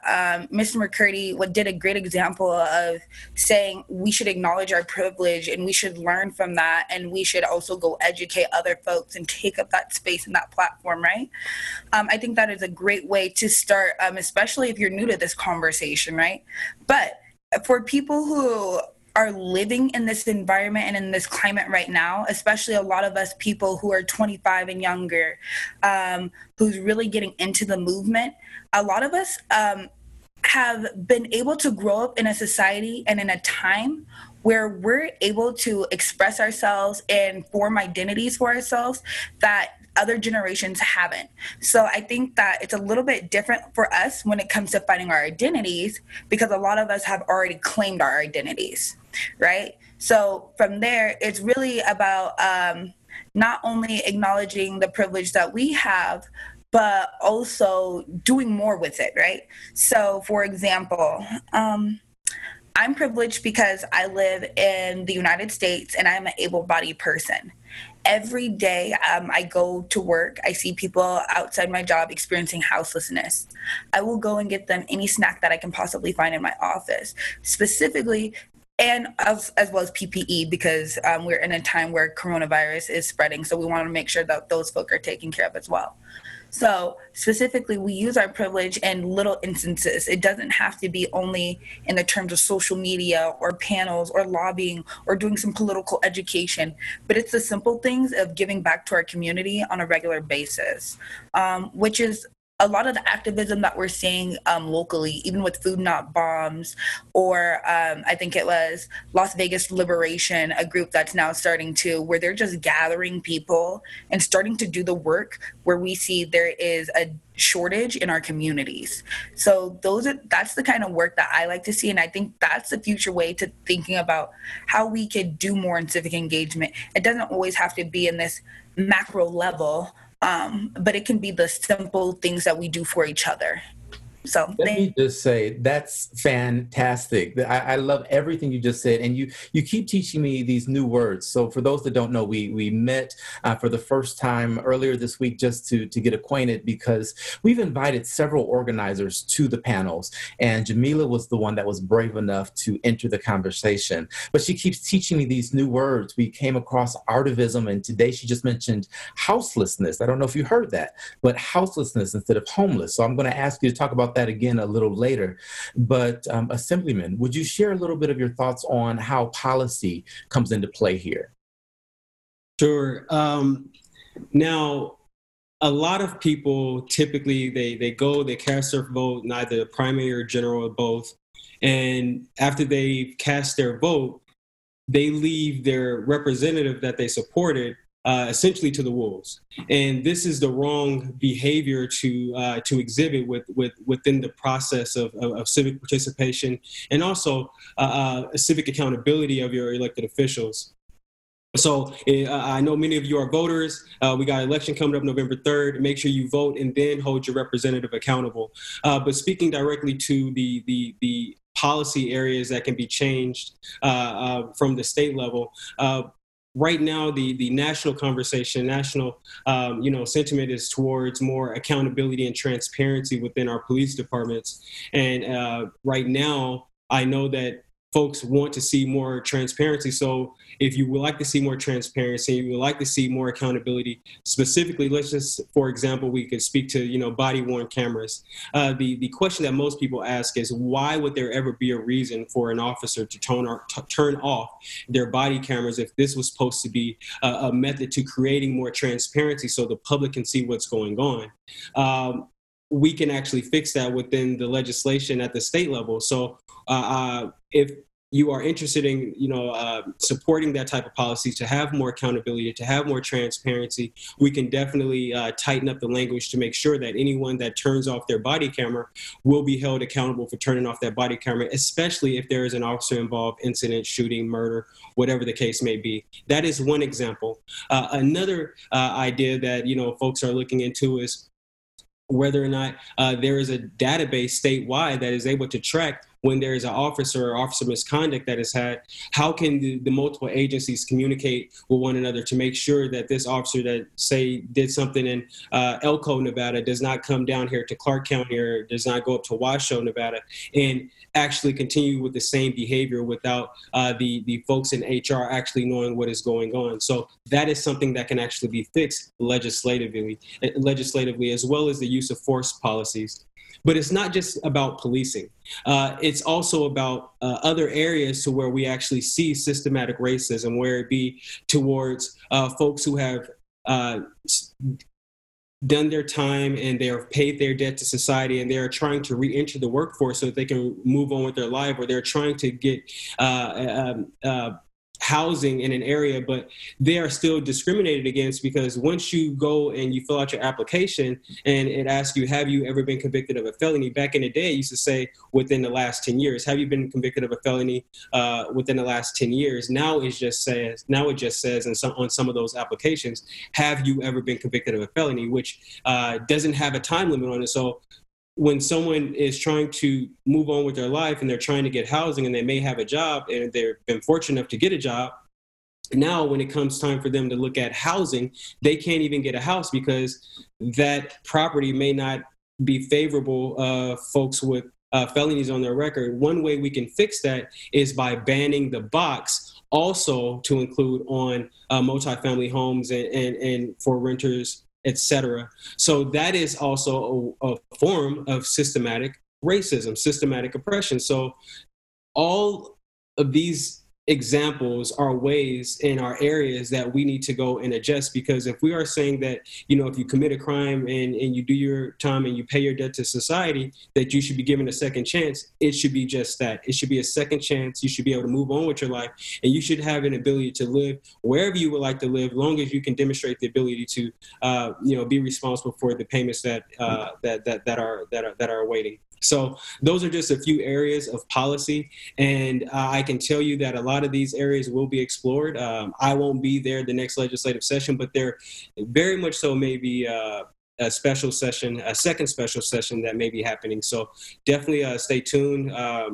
Mr. McCurdy did a great example of saying we should acknowledge our privilege and we should learn from that. And we should also go educate other folks and take up that space and that platform, right? I think that is a great way to start, especially if you're new to this conversation, right? But for people who are living in this environment and in this climate right now, especially a lot of us people who are 25 and younger, who's really getting into the movement, a lot of us have been able to grow up in a society and in a time where we're able to express ourselves and form identities for ourselves that other generations haven't. So I think that it's a little bit different for us when it comes to finding our identities, because a lot of us have already claimed our identities, right? So from there, it's really about not only acknowledging the privilege that we have, but also doing more with it, right? So for example, I'm privileged because I live in the United States and I'm an able-bodied person. Every day I go to work, I see people outside my job experiencing houselessness. I will go and get them any snack that I can possibly find in my office. Specifically, and as well as PPE, because we're in a time where coronavirus is spreading. So we want to make sure that those folk are taken care of as well. So specifically, we use our privilege in little instances. It doesn't have to be only in the terms of social media or panels or lobbying or doing some political education, but it's the simple things of giving back to our community on a regular basis, which is a lot of the activism that we're seeing locally, even with Food Not Bombs, or I think it was Las Vegas Liberation, a group that's now starting to, where they're just gathering people and starting to do the work where we see there is a shortage in our communities. So that's the kind of work that I like to see, and I think that's the future way to thinking about how we could do more in civic engagement. It doesn't always have to be in this macro level, but it can be the simple things that we do for each other. So let me just say, that's fantastic. I love everything you just said. And you keep teaching me these new words. So for those that don't know, we met for the first time earlier this week just to get acquainted, because we've invited several organizers to the panels. And Jamila was the one that was brave enough to enter the conversation. But she keeps teaching me these new words. We came across artivism, and today she just mentioned houselessness. I don't know if you heard that, but houselessness instead of homeless. So I'm going to ask you to talk about that again a little later. But Assemblyman, would you share a little bit of your thoughts on how policy comes into play here? Sure. Now, a lot of people typically, they cast their vote, neither primary or general or both. And after they cast their vote, they leave their representative that they supported essentially to the wolves. And this is the wrong behavior to exhibit within the process of civic participation and also civic accountability of your elected officials. So I know many of you are voters. We got an election coming up November 3rd. Make sure you vote and then hold your representative accountable. But speaking directly to the policy areas that can be changed from the state level, right now, the national conversation, national sentiment is towards more accountability and transparency within our police departments. And right now, I know that folks want to see more transparency. So if you would like to see more transparency, you would like to see more accountability, specifically, let's just, for example, we could speak to, body-worn cameras. The question that most people ask is, why would there ever be a reason for an officer to turn off their body cameras if this was supposed to be a method to creating more transparency so the public can see what's going on? We can actually fix that within the legislation at the state level. So if you are interested in, supporting that type of policy to have more accountability, to have more transparency, we can definitely tighten up the language to make sure that anyone that turns off their body camera will be held accountable for turning off that body camera, especially if there is an officer involved incident, shooting, murder, whatever the case may be. That is one example. Another idea that, folks are looking into is whether or not there is a database statewide that is able to track when there is an officer or officer misconduct that is had. How can the multiple agencies communicate with one another to make sure that this officer that, say, did something in Elko, Nevada, does not come down here to Clark County or does not go up to Washoe, Nevada, and actually continue with the same behavior without the folks in HR actually knowing what is going on? So that is something that can actually be fixed legislatively, as well as the use of force policies. But it's not just about policing. It's also about other areas to where we actually see systematic racism, where it be towards folks who have done their time and they have paid their debt to society and they are trying to re-enter the workforce so that they can move on with their life, or they're trying to get housing in an area, but they are still discriminated against, because once you go and you fill out your application and it asks you, have you ever been convicted of a felony? Back in the day, it used to say within the last 10 years, have you been convicted of a felony within the last 10 years? Now it just says, on some of those applications, have you ever been convicted of a felony, which doesn't have a time limit on it. So when someone is trying to move on with their life and they're trying to get housing and they may have a job and they've been fortunate enough to get a job, now when it comes time for them to look at housing, they can't even get a house because that property may not be favorable folks with felonies on their record. One way we can fix that is by banning the box, also to include on multifamily homes and for renters, etc. So that is also a form of systematic racism, systematic oppression. So all of these examples are ways in our areas that we need to go and adjust, because if we are saying that, you know, if you commit a crime and you do your time and you pay your debt to society, that you should be given a second chance, it should be just that. It should be a second chance. You should be able to move on with your life, and you should have an ability to live wherever you would like to live, long as you can demonstrate the ability to, you know, be responsible for the payments that are awaiting. So those are just a few areas of policy, and I can tell you that a lot of these areas will be explored. I won't be there the next legislative session, but there very much so may be a special session, a second special session that may be happening. So definitely stay tuned.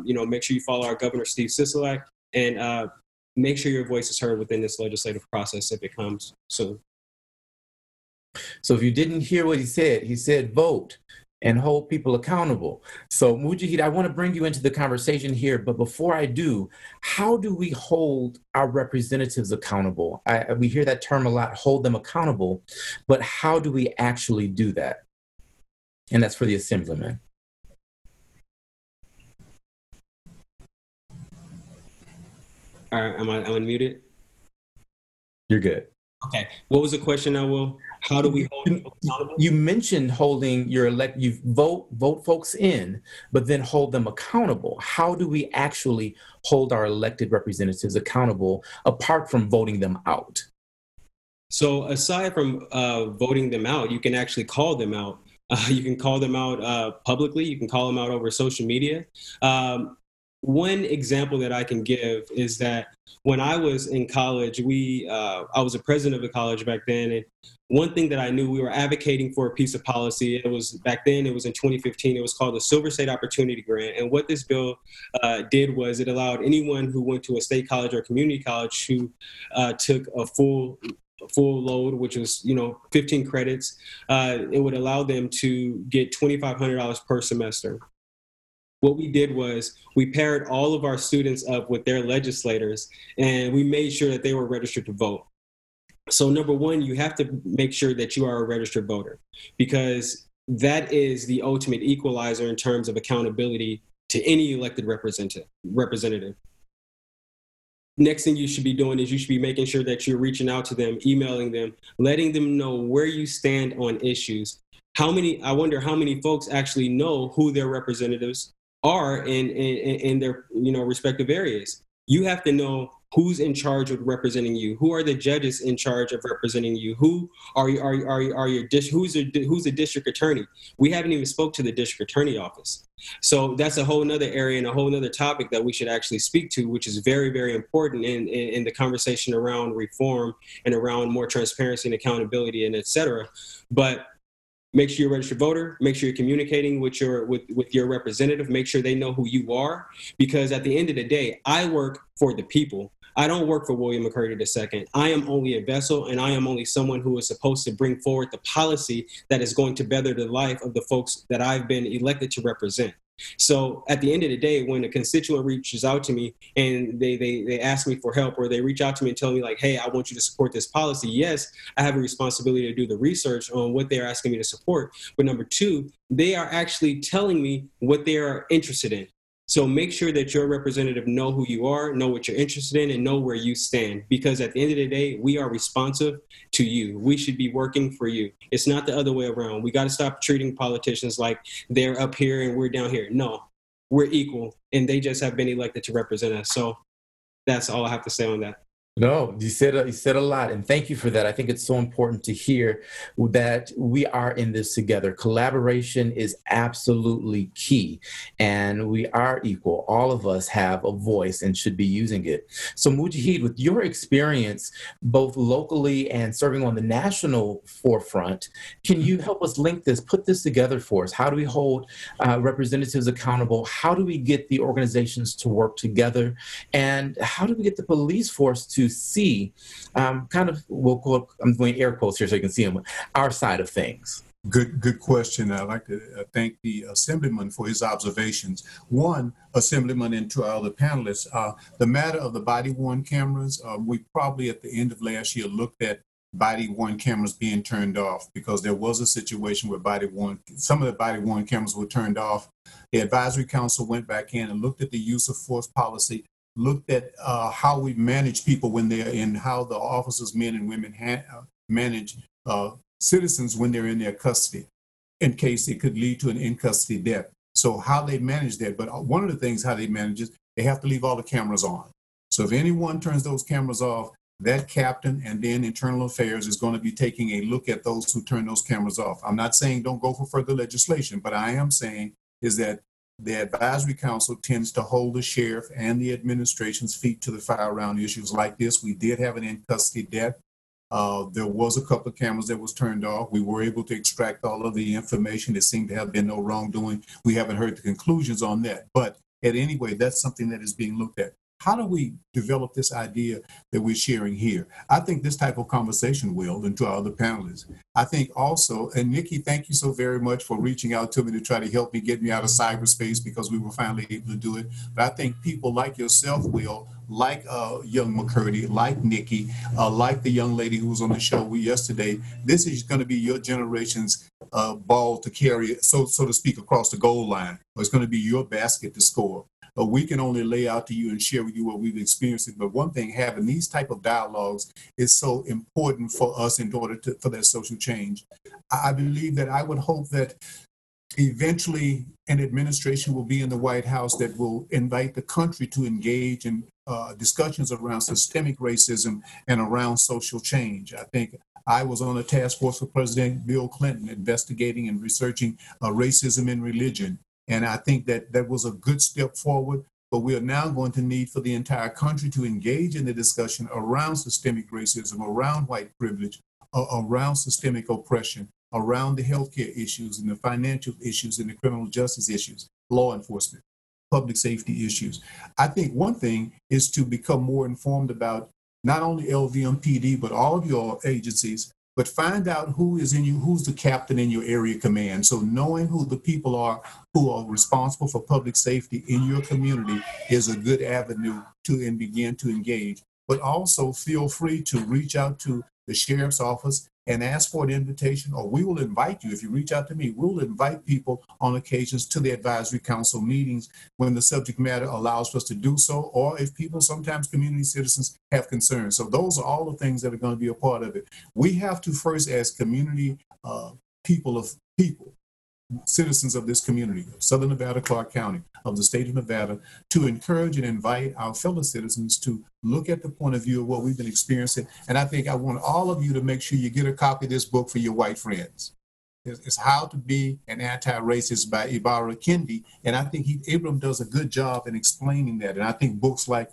You know, make sure you follow our Governor Steve Sisolak, and make sure your voice is heard within this legislative process if it comes soon. So if you didn't hear what he said vote and hold people accountable. So Mujahid, I want to bring you into the conversation here, but before I do, how do we hold our representatives accountable? We hear that term a lot, hold them accountable, but how do we actually do that? And that's for the Assemblyman. All right, I'm unmuted. You're good. Okay, what was the question, I will? How do we hold people accountable? You mentioned holding your you vote folks in, but then hold them accountable. How do we actually hold our elected representatives accountable apart from voting them out? So aside from voting them out, you can actually call them out. You can call them out publicly. You can call them out over social media. One example that I can give is that when I was in college, I was a president of the college back then. And one thing that I knew, we were advocating for a piece of policy. It was back then, it was in 2015. It was called the Silver State Opportunity Grant. And what this bill did was it allowed anyone who went to a state college or community college who took a full load, which was, you know, 15 credits, it would allow them to get $2,500 per semester. What we did was we paired all of our students up with their legislators, and we made sure that they were registered to vote. So number one, you have to make sure that you are a registered voter, because that is the ultimate equalizer in terms of accountability to any elected representative. Next thing you should be doing is you should be making sure that you're reaching out to them, emailing them, letting them know where you stand on issues. I wonder how many folks actually know who their representatives are in their, you know, respective areas. You have to know who's in charge of representing you. Who are the judges in charge of representing you? Who are your who's the district attorney? We haven't even spoke to the district attorney office. So that's a whole nother area and a whole nother topic that we should actually speak to, which is very, very important in the conversation around reform and around more transparency and accountability and et cetera. But make sure you're a registered voter. Make sure you're communicating with your representative. Make sure they know who you are, because at the end of the day, I work for the people. I don't work for William McCurdy II. I am only a vessel, and I am only someone who is supposed to bring forward the policy that is going to better the life of the folks that I've been elected to represent. So at the end of the day, when a constituent reaches out to me and they ask me for help, or they reach out to me and tell me like, hey, I want you to support this policy. Yes, I have a responsibility to do the research on what they're asking me to support. But number two, they are actually telling me what they are interested in. So make sure that your representative know who you are, know what you're interested in, and know where you stand. Because at the end of the day, we are responsive to you. We should be working for you. It's not the other way around. We got to stop treating politicians like they're up here and we're down here. No, we're equal, and they just have been elected to represent us. So that's all I have to say on that. No, you said a lot, and thank you for that. I think it's so important to hear that we are in this together. Collaboration is absolutely key, and we are equal. All of us have a voice and should be using it. So Mujahid, with your experience, both locally and serving on the national forefront, can you help us link this, put this together for us? How do we hold representatives accountable? How do we get the organizations to work together? And how do we get the police force to see kind of, we'll quote, I'm doing air quotes here so you can see them, our side of things? Good question. I'd like to thank the Assemblyman for his observations. One, Assemblyman, and to our other panelists, the matter of the body-worn cameras, we probably at the end of last year looked at body-worn cameras being turned off because there was a situation where some of the body-worn cameras were turned off. The Advisory Council went back in and looked at the use of force policy, looked at how we manage people when they're in, how the officers, men and women, manage citizens when they're in their custody in case it could lead to an in-custody death. So how they manage that, but one of the things how they manage is they have to leave all the cameras on. So if anyone turns those cameras off, that captain and then internal affairs is going to be taking a look at those who turn those cameras off. I'm not saying don't go for further legislation, but I am saying is that the Advisory Council tends to hold the sheriff and the administration's feet to the fire around issues like this. We did have an in-custody death. There was a couple of cameras that was turned off. We were able to extract all of the information. There seemed to have been no wrongdoing. We haven't heard the conclusions on that. But at any rate, that's something that is being looked at. How do we develop this idea that we're sharing here? I think this type of conversation will, and to our other panelists. I think also, and Nikki, thank you so very much for reaching out to me to try to help me get me out of cyberspace because we were finally able to do it. But I think people like yourself will, like young McCurdy, like Nikki, like the young lady who was on the show yesterday. This is going to be your generation's ball to carry, so to speak, across the goal line. It's going to be your basket to score. But we can only lay out to you and share with you what we've experienced. But one thing, having these type of dialogues is so important for us in order to, for that social change. I believe that I would hope that eventually an administration will be in the White House that will invite the country to engage in discussions around systemic racism and around social change. I think I was on a task force with President Bill Clinton investigating and researching racism in religion. And I think that that was a good step forward, but we are now going to need for the entire country to engage in the discussion around systemic racism, around white privilege, around systemic oppression, around the healthcare issues and the financial issues and the criminal justice issues, law enforcement, public safety issues. I think one thing is to become more informed about not only LVMPD, but all of your agencies, but find out who is in you, who's the captain in your area command. So knowing who the people are who are responsible for public safety in your community is a good avenue to and begin to engage. But also feel free to reach out to the sheriff's office and ask for an invitation, or we will invite you. If you reach out to me, we'll invite people on occasions to the Advisory Council meetings when the subject matter allows for us to do so, or if people, sometimes community citizens, have concerns. So those are all the things that are going to be a part of it. We have to first, as community citizens of this community, of Southern Nevada, Clark County, of the state of Nevada, to encourage and invite our fellow citizens to look at the point of view of what we've been experiencing. And I think I want all of you to make sure you get a copy of this book for your white friends. It's How to Be an Anti-Racist by Ibara Kendi. And I think Ibram does a good job in explaining that. And I think books like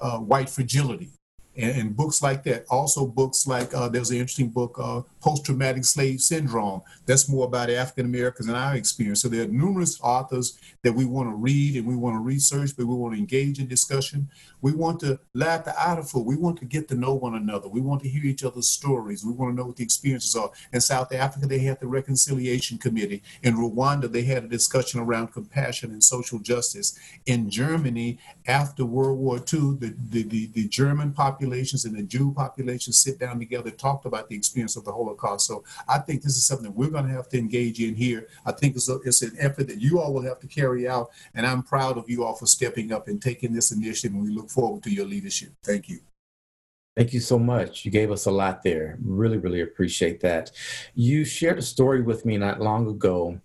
White Fragility and books like that, also books like there's an interesting book, Post-Traumatic Slave Syndrome, that's more about African Americans and our experience. So there are numerous authors that we want to read and we want to research, but we want to engage in discussion. We want to laugh the article. We want to get to know one another. We want to hear each other's stories. We want to know what the experiences are. In South Africa, they had the Reconciliation Committee. In Rwanda, they had a discussion around compassion and social justice. In Germany, after World War II, the German populations and the Jew population sit down together, talked about the experience of the Holocaust. So I think this is something that we're going to have to engage in here. I think it's an effort that you all will have to carry out, and I'm proud of you all for stepping up and taking this initiative, and we look forward to your leadership. Thank you. Thank you so much. You gave us a lot there. Really, really appreciate that. You shared a story with me not long ago,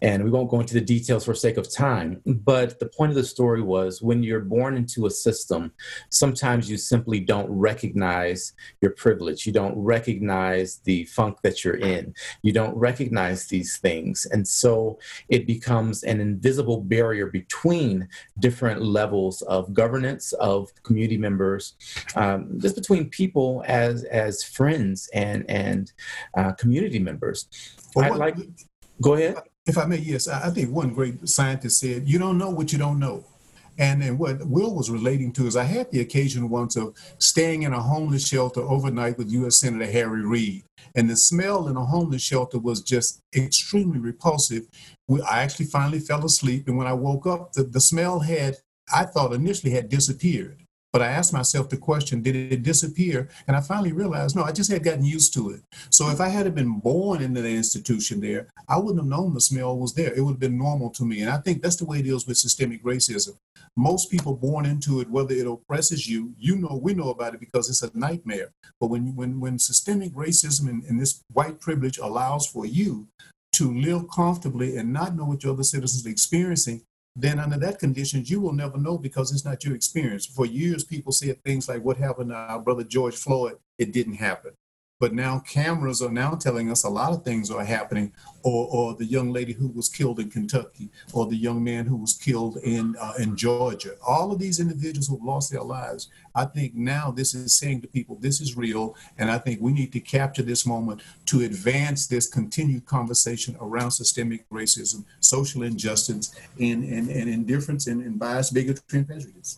and we won't go into the details for sake of time, but the point of the story was when you're born into a system, sometimes you simply don't recognize your privilege. You don't recognize the funk that you're in. You don't recognize these things. And so it becomes an invisible barrier between different levels of governance, of community members, just between people as friends and community members. Go ahead. If I may, yes, I think one great scientist said, you don't know what you don't know. And what Will was relating to is I had the occasion once of staying in a homeless shelter overnight with U.S. Senator Harry Reid. And the smell in a homeless shelter was just extremely repulsive. I actually finally fell asleep. And when I woke up, the smell had, I thought initially had disappeared. But I asked myself the question, did it disappear? And I finally realized, no, I just had gotten used to it. So if I had been born into the institution there, I wouldn't have known the smell was there. It would have been normal to me. And I think that's the way it is with systemic racism. Most people born into it, whether it oppresses you, we know about it because it's a nightmare. But when systemic racism and this white privilege allows for you to live comfortably and not know what your other citizens are experiencing, then under that conditions, you will never know because it's not your experience. For years, people said things like what happened to our brother George Floyd, it didn't happen. But now cameras are now telling us a lot of things are happening, or the young lady who was killed in Kentucky, or the young man who was killed in Georgia. All of these individuals who've lost their lives, I think now this is saying to people, this is real, and I think we need to capture this moment to advance this continued conversation around systemic racism, social injustice, and indifference and bias, bigotry, and prejudice.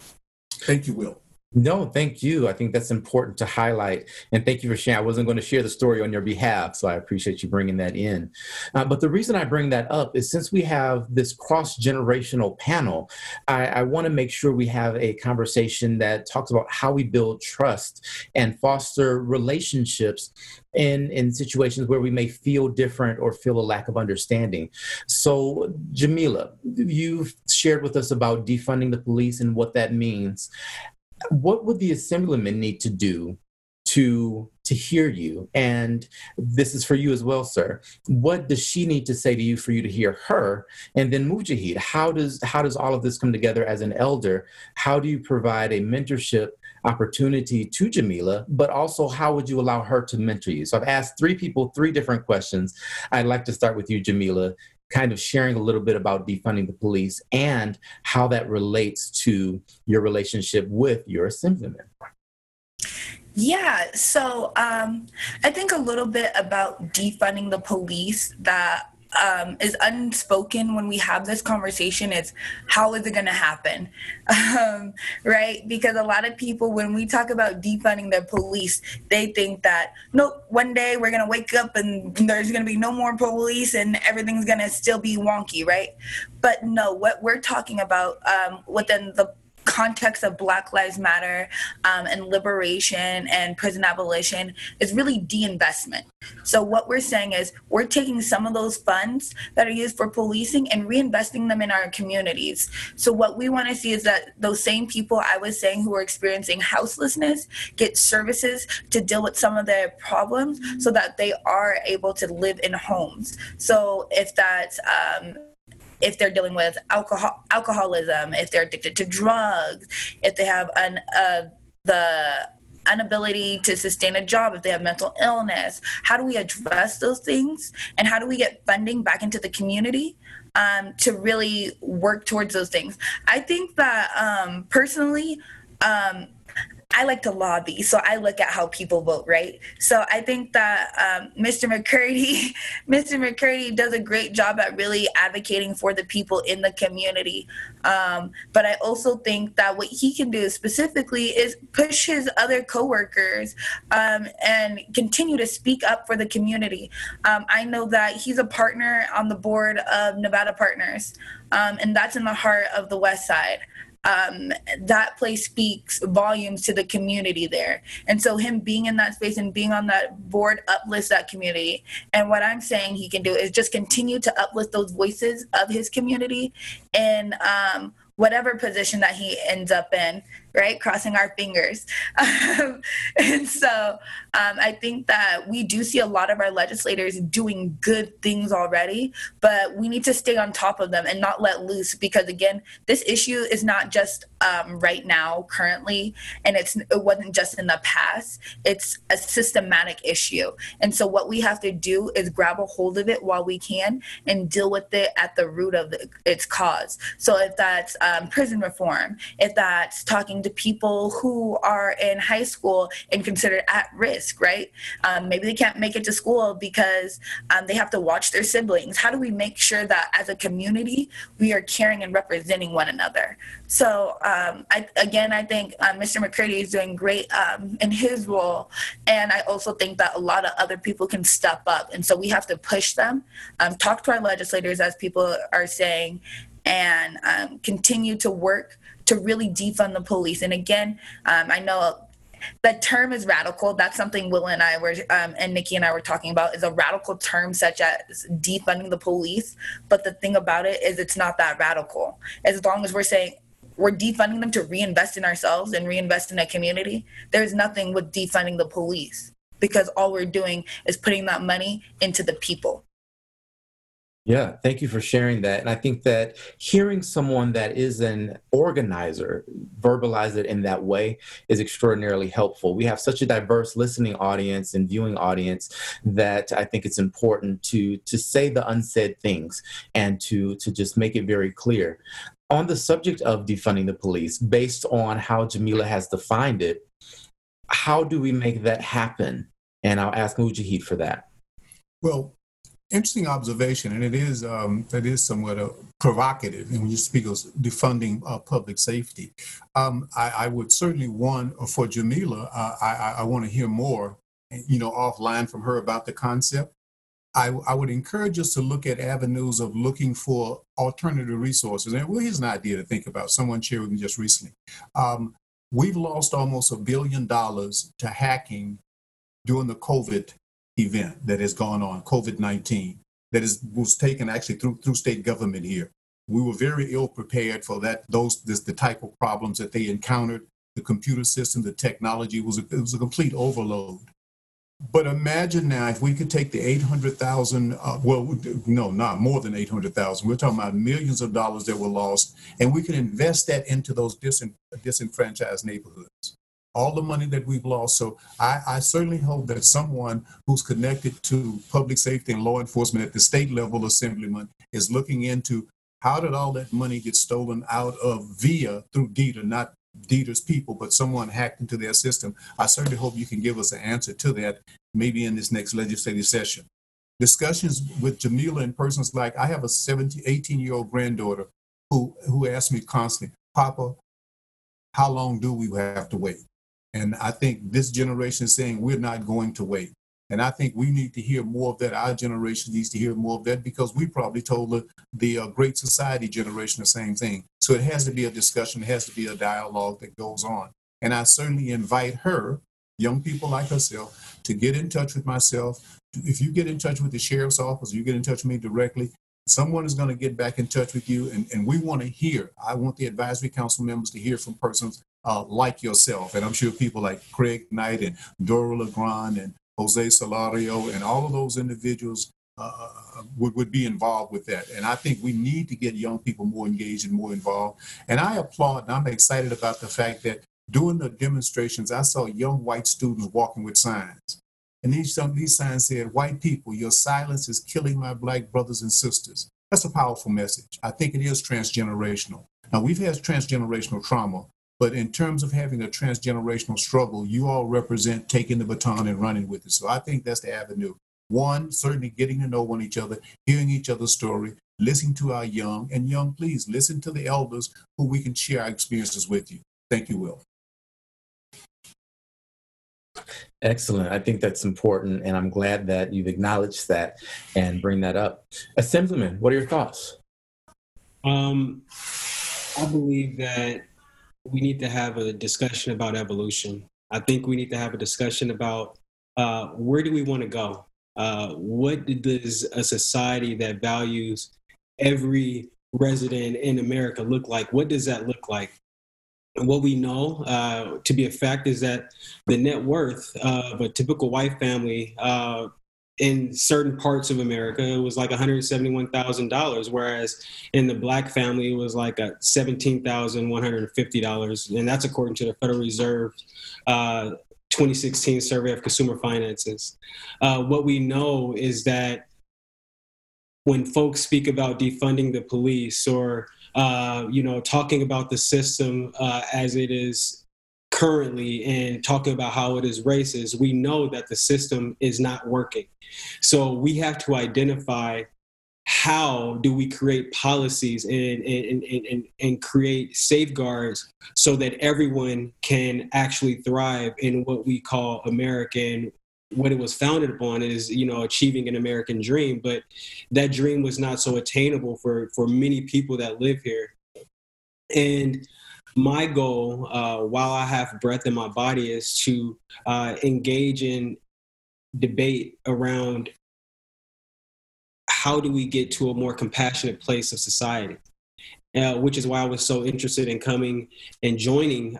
Thank you, Will. No, thank you. I think that's important to highlight. And thank you for sharing. I wasn't going to share the story on your behalf, so I appreciate you bringing that in. But the reason I bring that up is since we have this cross-generational panel, I want to make sure we have a conversation that talks about how we build trust and foster relationships in situations where we may feel different or feel a lack of understanding. So, Jamila, you've shared with us about defunding the police and what that means. What would the assemblyman need to do to hear you? And this is for you as well, sir. What does she need to say to you for you to hear her? And then Mujahid, how does all of this come together as an elder? How do you provide a mentorship opportunity to Jamila, but also how would you allow her to mentor you? So I've asked three people, three different questions. I'd like to start with you, Jamila, kind of sharing a little bit about defunding the police and how that relates to your relationship with your assemblyman. Yeah, so I think a little bit about defunding the police that is unspoken when we have this conversation is how is it going to happen, right? Because a lot of people, when we talk about defunding the police, they think that, nope, one day we're going to wake up and there's going to be no more police and everything's going to still be wonky, right? But no, what we're talking about within the context of Black Lives Matter and liberation and prison abolition is really de-investment. So what we're saying is we're taking some of those funds that are used for policing and reinvesting them in our communities. So what we want to see is that those same people I was saying who are experiencing houselessness get services to deal with some of their problems so that they are able to live in homes. So if that's if they're dealing with alcoholism, if they're addicted to drugs, if they have the inability to sustain a job, if they have mental illness, how do we address those things? And how do we get funding back into the community to really work towards those things? I think that personally, I like to lobby, so I look at how people vote, right? So I think that Mr. McCurdy does a great job at really advocating for the people in the community. But I also think that what he can do specifically is push his other coworkers and continue to speak up for the community. I know that he's a partner on the board of Nevada Partners, and that's in the heart of the West Side. That place speaks volumes to the community there. And so him being in that space and being on that board uplifts that community. And what I'm saying he can do is just continue to uplift those voices of his community in whatever position that he ends up in, right? Crossing our fingers. And so I think that we do see a lot of our legislators doing good things already, but we need to stay on top of them and not let loose because, again, this issue is not just right now, currently, and it wasn't just in the past. It's a systematic issue. And so what we have to do is grab a hold of it while we can and deal with it at the root of its cause. So if that's prison reform, if that's talking to people who are in high school and considered at risk, right? Maybe they can't make it to school because they have to watch their siblings. How do we make sure that as a community, we are caring and representing one another? So I think Mr. McCurdy is doing great in his role. And I also think that a lot of other people can step up. And so we have to push them, talk to our legislators, as people are saying, and continue to work to really defund the police. And again, I know that term is radical. That's something Will and I were, and Nikki and I were talking about, is a radical term such as defunding the police. But the thing about it is it's not that radical. As long as we're saying we're defunding them to reinvest in ourselves and reinvest in a community, there's nothing with defunding the police, because all we're doing is putting that money into the people. Yeah, thank you for sharing that. And I think that hearing someone that is an organizer verbalize it in that way is extraordinarily helpful. We have such a diverse listening audience and viewing audience that I think it's important to say the unsaid things and to just make it very clear. On the subject of defunding the police, based on how Jamila has defined it, how do we make that happen? And I'll ask Mujahid for that. Well, interesting observation, and it is somewhat provocative. And when you speak of defunding public safety, I would certainly want, for Jamila, I want to hear more, you know, offline from her about the concept. I would encourage us to look at avenues of looking for alternative resources. And well, here's an idea to think about. Someone shared with me just recently. We've lost almost $1 billion to hacking during the COVID event that has gone on, COVID-19, that was taken actually through state government here. We were very ill prepared for that. The type of problems that they encountered, the computer system, the technology, it was a complete overload. But imagine now if we could take the 800,000, not more than 800,000. We're talking about millions of dollars that were lost, and we could invest that into those disenfranchised neighborhoods. All the money that we've lost. So I certainly hope that someone who's connected to public safety and law enforcement at the state level assemblyman is looking into how did all that money get stolen out of through DEDA, not DEDA's people, but someone hacked into their system. I certainly hope you can give us an answer to that, maybe in this next legislative session. Discussions with Jamila and persons like, I have a 18-year-old granddaughter who asks me constantly, Papa, how long do we have to wait? And I think this generation is saying we're not going to wait. And I think we need to hear more of that. Our generation needs to hear more of that, because we probably told the Great Society generation the same thing. So it has to be a discussion. It has to be a dialogue that goes on. And I certainly invite her, young people like herself, to get in touch with myself. If you get in touch with the sheriff's office, you get in touch with me directly, someone is going to get back in touch with you. And we want to hear. I want the advisory council members to hear from persons like yourself, and I'm sure people like Craig Knight and Dora Legrand and Jose Solario and all of those individuals would be involved with that. And I think we need to get young people more engaged and more involved. And I applaud, and I'm excited about the fact that during the demonstrations, I saw young white students walking with signs. And these signs said, "White people, your silence is killing my black brothers and sisters." That's a powerful message. I think it is transgenerational. Now, we've had transgenerational trauma, but in terms of having a transgenerational struggle, you all represent taking the baton and running with it. So I think that's the avenue. One, certainly getting to know one each other, hearing each other's story, listening to our young, and young, please listen to the elders who we can share our experiences with you. Thank you, Will. Excellent. I think that's important, and I'm glad that you've acknowledged that and bring that up. Assemblyman, what are your thoughts? I believe that we need to have a discussion about evolution. I think we need to have a discussion about where do we want to go? What does a society that values every resident in America look like? What does that look like? And what we know to be a fact is that the net worth of a typical white family in certain parts of America, it was like $171,000, whereas in the black family, it was like $17,150. And that's according to the Federal Reserve 2016 survey of consumer finances. What we know is that when folks speak about defunding the police or talking about the system as it is currently and talking about how it is racist, we know that the system is not working. So we have to identify how do we create policies and create safeguards so that everyone can actually thrive in what we call American, what it was founded upon is, achieving an American dream. But that dream was not so attainable for many people that live here. And my goal, while I have breath in my body, is to engage in debate around how do we get to a more compassionate place of society, which is why I was so interested in coming and joining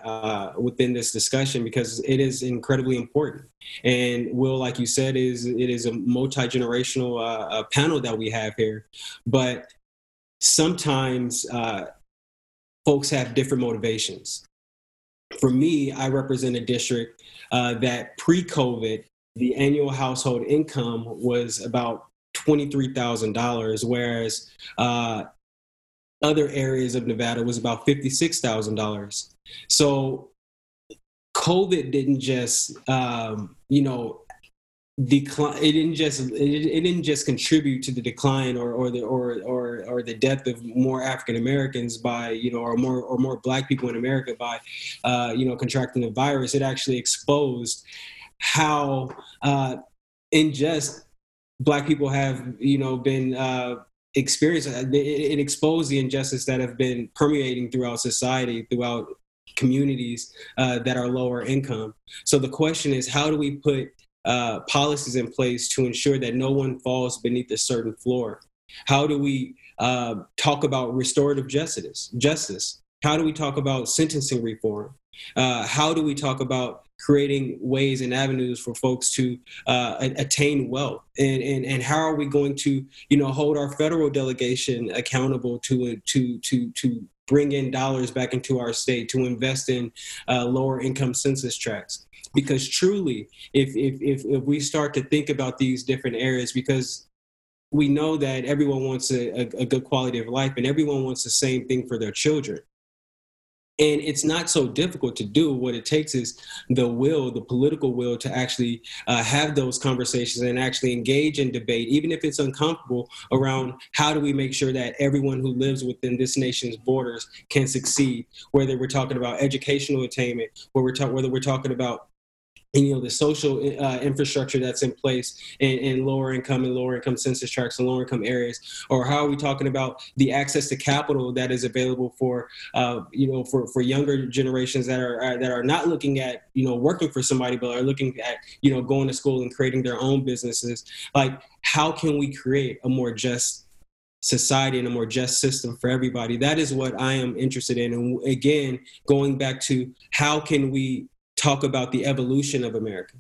within this discussion, because it is incredibly important. And Will, like you said, it is a multi-generational panel that we have here, but sometimes folks have different motivations. For me, I represent a district that pre-COVID, the annual household income was about $23,000, whereas other areas of Nevada was about $56,000. So COVID didn't just, it didn't just contribute to the decline or the death of more African Americans by or more Black people in America by contracting the virus. It actually exposed how unjust Black people have been experienced. It exposed the injustice that have been permeating throughout society, throughout communities that are lower income. So the question is, how do we put policies in place to ensure that no one falls beneath a certain floor? How do we talk about restorative justice? How do we talk about sentencing reform? How do we talk about creating ways and avenues for folks to attain wealth? And how are we going to, hold our federal delegation accountable to bring in dollars back into our state, to invest in lower income census tracts? Because truly, if we start to think about these different areas, because we know that everyone wants a good quality of life and everyone wants the same thing for their children. And it's not so difficult to do. What it takes is the will, the political will, to actually have those conversations and actually engage in debate, even if it's uncomfortable, around how do we make sure that everyone who lives within this nation's borders can succeed, whether we're talking about educational attainment, whether we're talking about the social infrastructure that's in place in lower income census tracts and lower income areas, or how are we talking about the access to capital that is available for younger generations that are not looking at working for somebody, but are looking at going to school and creating their own businesses. Like, how can we create a more just society and a more just system for everybody? That is what I am interested in. And again, going back to, how can we talk about the evolution of America?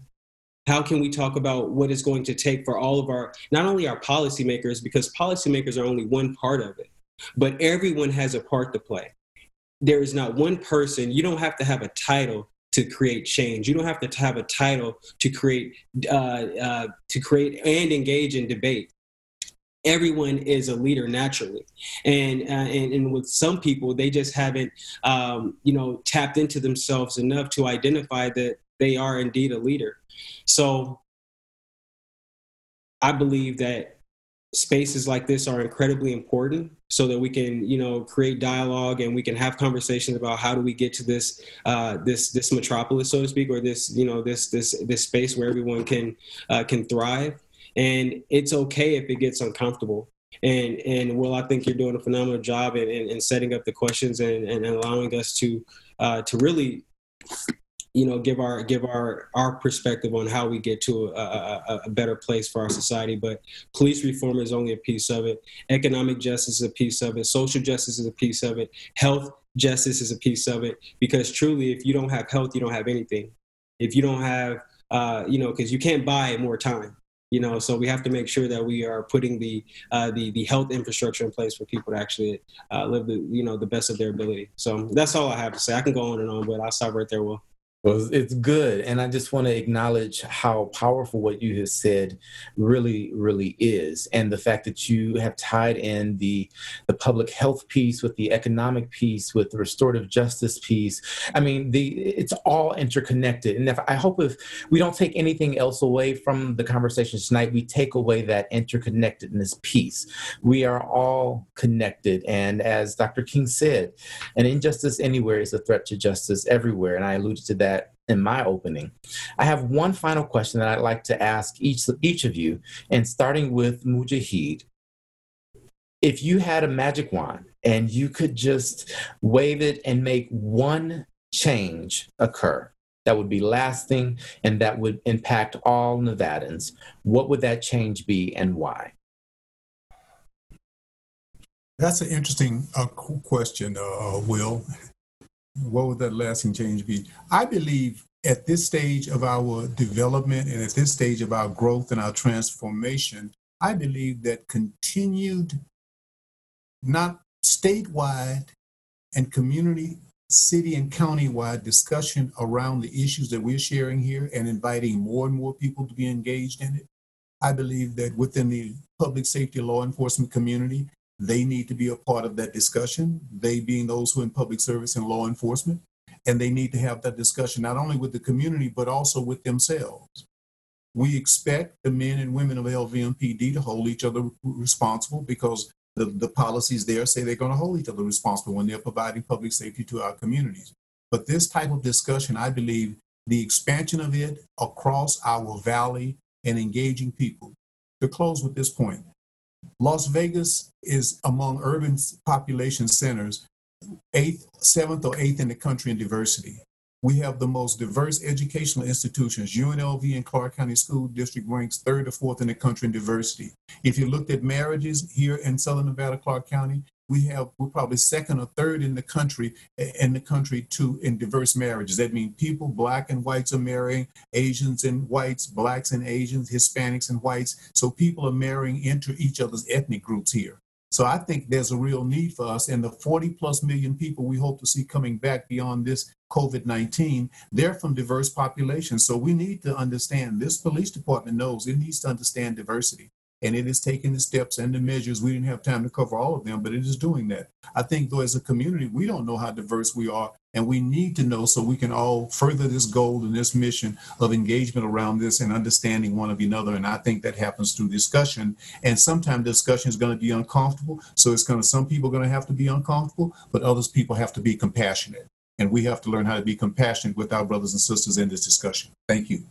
How can we talk about what it's going to take for all of our, not only our policymakers, because policymakers are only one part of it, but everyone has a part to play. There is not one person. You don't have to have a title to create change. You don't have to have a title to create and engage in debate. Everyone is a leader naturally, and with some people, they just haven't tapped into themselves enough to identify that they are indeed a leader. So I believe that spaces like this are incredibly important, so that we can create dialogue and we can have conversations about how do we get to this this metropolis, so to speak, or this this space where everyone can thrive. And it's okay if it gets uncomfortable. And Will, I think you're doing a phenomenal job in setting up the questions and allowing us to really, give our perspective on how we get to a better place for our society. But police reform is only a piece of it. Economic justice is a piece of it. Social justice is a piece of it. Health justice is a piece of it. Because truly, if you don't have health, you don't have anything. If you don't have, because you can't buy more time. So we have to make sure that we are putting the health infrastructure in place for people to actually live the best of their ability. So that's all I have to say. I can go on and on, but I'll stop right there, Will. Well, it's good. And I just want to acknowledge how powerful what you have said really, really is. And the fact that you have tied in the public health piece with the economic piece, with the restorative justice piece. I mean, it's all interconnected. And I hope if we don't take anything else away from the conversation tonight, we take away that interconnectedness piece. We are all connected. And as Dr. King said, an injustice anywhere is a threat to justice everywhere. And I alluded to that in my opening. I have one final question that I'd like to ask each of you, and starting with Mujahid. If you had a magic wand and you could just wave it and make one change occur that would be lasting and that would impact all Nevadans, what would that change be and why? That's an interesting question, Will. What would that lasting change be? I believe at this stage of our development and at this stage of our growth and our transformation, I believe that continued, not statewide and community, city and county-wide discussion around the issues that we're sharing here and inviting more and more people to be engaged in it. I believe that within the public safety law enforcement community, they need to be a part of that discussion, they being those who are in public service and law enforcement, and they need to have that discussion not only with the community, but also with themselves. We expect the men and women of LVMPD to hold each other responsible because the policies there say they're going to hold each other responsible when they're providing public safety to our communities. But this type of discussion, I believe, the expansion of it across our valley and engaging people. To close with this point, Las Vegas is among urban population centers, seventh or eighth in the country in diversity. We have the most diverse educational institutions. UNLV and Clark County School District ranks third or fourth in the country in diversity. If you looked at marriages here in Southern Nevada, Clark County, we're probably second or third in the country in diverse marriages. That means people, black and whites are marrying, Asians and whites, blacks and Asians, Hispanics and whites. So people are marrying into each other's ethnic groups here. So I think there's a real need for us, and the 40 plus million people we hope to see coming back beyond this COVID-19, they're from diverse populations. So we need to understand, this police department knows it needs to understand diversity. And it is taking the steps and the measures. We didn't have time to cover all of them, but it is doing that. I think, though, as a community, we don't know how diverse we are, and we need to know so we can all further this goal and this mission of engagement around this and understanding one of another. And I think that happens through discussion. And sometimes discussion is going to be uncomfortable. So it's going to, some people are going to have to be uncomfortable, but others people have to be compassionate. And we have to learn how to be compassionate with our brothers and sisters in this discussion. Thank you.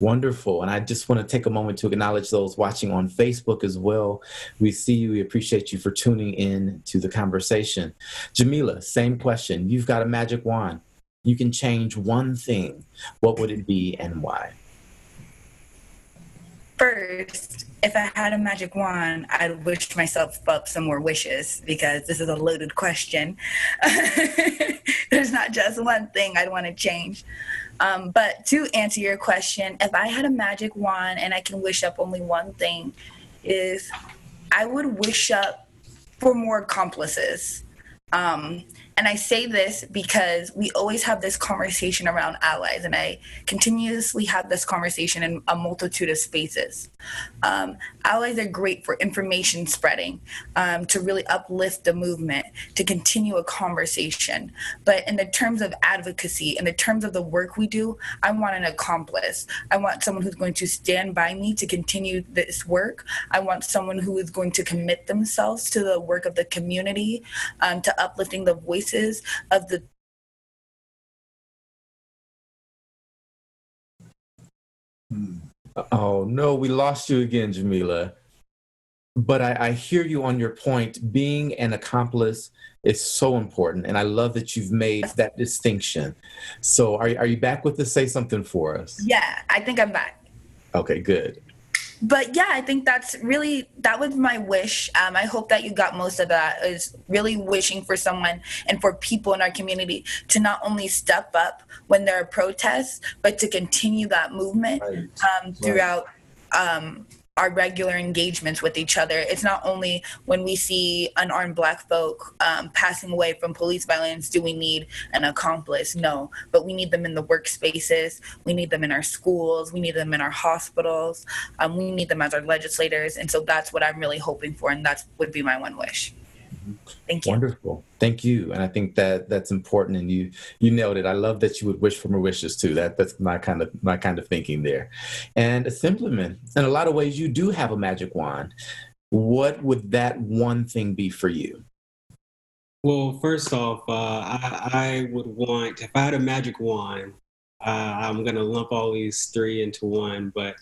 Wonderful. And I just want to take a moment to acknowledge those watching on Facebook as well. We see you. We appreciate you for tuning in to the conversation. Jamila, same question. You've got a magic wand. You can change one thing. What would it be and why? First, if I had a magic wand, I'd wish myself up some more wishes because this is a loaded question. There's not just one thing I'd want to change. But to answer your question, if I had a magic wand and I can wish up only one thing, is I would wish up for more accomplices. And I say this because we always have this conversation around allies, and I continuously have this conversation in a multitude of spaces. Allies are great for information spreading, to really uplift the movement, to continue a conversation. But in the terms of advocacy, in the terms of the work we do, I want an accomplice. I want someone who's going to stand by me to continue this work. I want someone who is going to commit themselves to the work of the community, to uplifting the voice of the Oh no, we lost you again, Jamila. But I hear you on your point. Being an accomplice is so important, and I love that you've made that distinction. So are you back with us? Say something for us. Yeah, I think I'm back. Okay, good. But yeah, I think that was my wish. I hope that you got most of that, is really wishing for someone and for people in our community to not only step up when there are protests, but to continue that movement throughout our regular engagements with each other. It's not only when we see unarmed Black folk passing away from police violence do we need an accomplice. No, but we need them in the workspaces. We need them in our schools. We need them in our hospitals. We need them as our legislators. And so that's what I'm really hoping for. And that would be my one wish. Thank you. Wonderful. Thank you. And I think that that's important. And you nailed it. I love that you would wish for more wishes too. That's my kind of thinking there. And Assemblyman, in a lot of ways, you do have a magic wand. What would that one thing be for you? Well, first off, I would want, if I had a magic wand, I'm going to lump all these three into one, but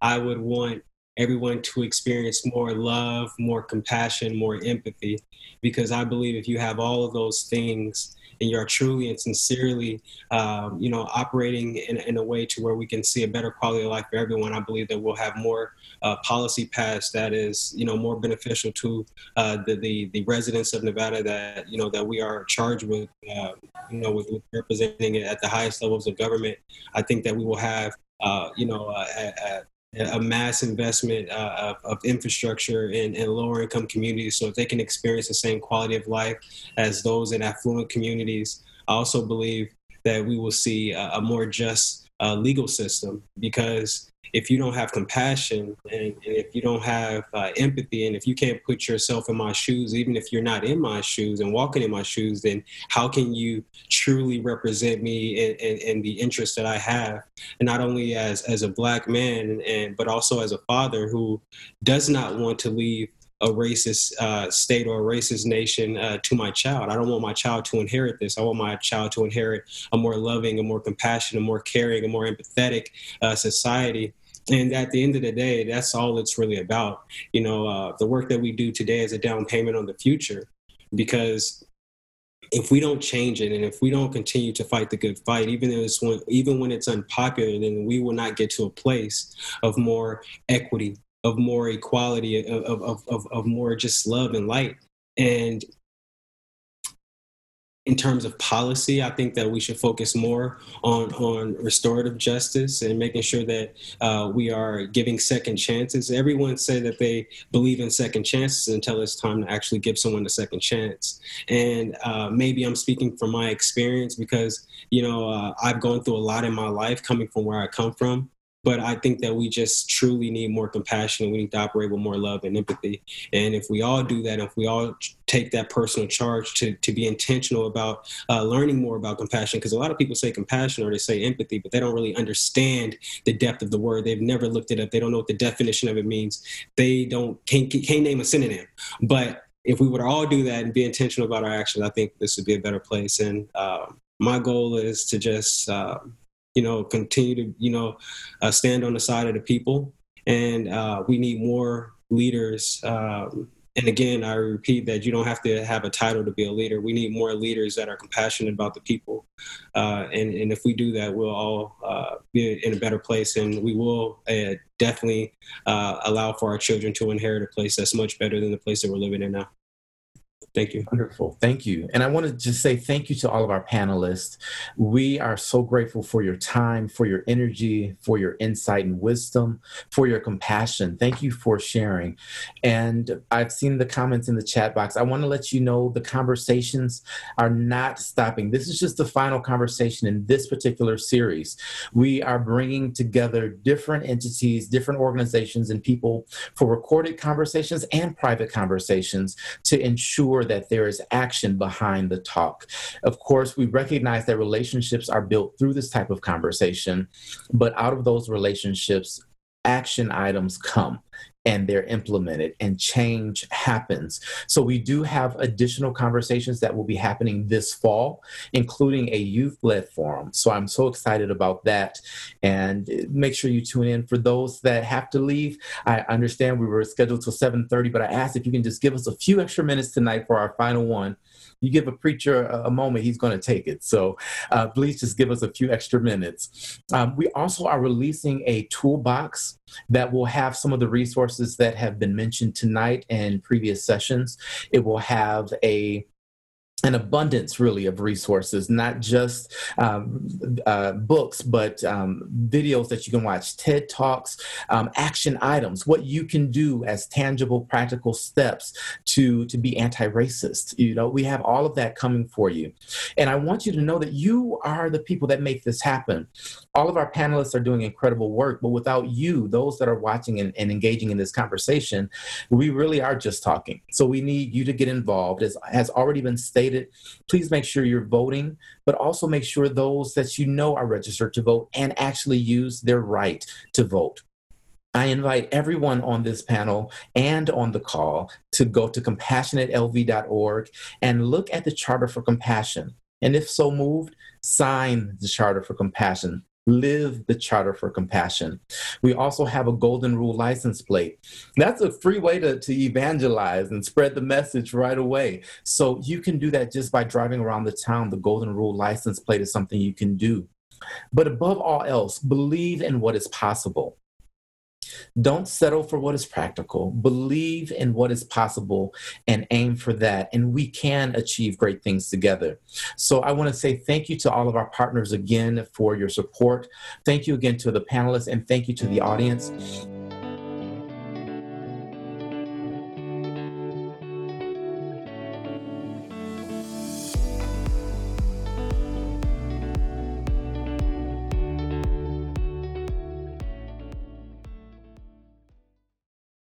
I would want everyone to experience more love, more compassion, more empathy, because I believe if you have all of those things and you're truly and sincerely, operating in a way to where we can see a better quality of life for everyone, I believe that we'll have more policy passed that is, more beneficial to the residents of Nevada that, that we are charged with, with representing it at the highest levels of government. I think that we will have, a mass investment of infrastructure in lower income communities, so if they can experience the same quality of life as those in affluent communities. I also believe that we will see a more just legal system, because if you don't have compassion and if you don't have empathy, and if you can't put yourself in my shoes, even if you're not in my shoes and walking in my shoes, then how can you truly represent me in the interest that I have? And not only as a Black man, but also as a father who does not want to leave a racist state or a racist nation to my child. I don't want my child to inherit this. I want my child to inherit a more loving, a more compassionate, a more caring, a more empathetic society. And at the end of the day, that's all it's really about. The work that we do today is a down payment on the future, because if we don't change it and if we don't continue to fight the good fight, even when it's unpopular, then we will not get to a place of more equity, of more equality, of more just love and light. And in terms of policy, I think that we should focus more on restorative justice and making sure that we are giving second chances. Everyone say that they believe in second chances until it's time to actually give someone a second chance. And maybe I'm speaking from my experience, because I've gone through a lot in my life coming from where I come from. But I think that we just truly need more compassion. We need to operate with more love and empathy. And if we all do that, if we all take that personal charge to be intentional about learning more about compassion, because a lot of people say compassion or they say empathy, but they don't really understand the depth of the word. They've never looked it up. They don't know what the definition of it means. They can't name a synonym. But if we would all do that and be intentional about our actions, I think this would be a better place. And my goal is to just... continue to, stand on the side of the people. And we need more leaders. And again, I repeat that you don't have to have a title to be a leader. We need more leaders that are compassionate about the people. And if we do that, we'll all be in a better place. And we will definitely allow for our children to inherit a place that's much better than the place that we're living in now. Thank you. Wonderful. Thank you. And I want to just say thank you to all of our panelists. We are so grateful for your time, for your energy, for your insight and wisdom, for your compassion. Thank you for sharing. And I've seen the comments in the chat box. I want to let you know the conversations are not stopping. This is just the final conversation in this particular series. We are bringing together different entities, different organizations, and people for recorded conversations and private conversations to ensure that there is action behind the talk. Of course, we recognize that relationships are built through this type of conversation, but out of those relationships, action items come and they're implemented and change happens. So we do have additional conversations that will be happening this fall, including a youth-led forum. So I'm so excited about that. And make sure you tune in. For those that have to leave, I understand we were scheduled till 7:30, but I asked if you can just give us a few extra minutes tonight for our final one. You give a preacher a moment, he's going to take it. So please just give us a few extra minutes. We also are releasing a toolbox that will have some of the resources that have been mentioned tonight and previous sessions. It will have a an abundance, really, of resources, not just books, but videos that you can watch, TED Talks, action items, what you can do as tangible, practical steps to be anti-racist. You know, we have all of that coming for you. And I want you to know that you are the people that make this happen. All of our panelists are doing incredible work, but without you, those that are watching and engaging in this conversation, we really are just talking. So we need you to get involved. As has already been stated, please make sure you're voting, but also make sure those that you know are registered to vote and actually use their right to vote. I invite everyone on this panel and on the call to go to CompassionateLV.org and look at the Charter for Compassion. And if so moved, sign the Charter for Compassion. Live the Charter for Compassion. We also have a Golden Rule license plate. That's a free way to evangelize and spread the message right away. So you can do that just by driving around the town. The Golden Rule license plate is something you can do. But above all else, believe in what is possible. Don't settle for what is practical. Believe in what is possible and aim for that. And we can achieve great things together. So I want to say thank you to all of our partners again for your support. Thank you again to the panelists, and thank you to the audience.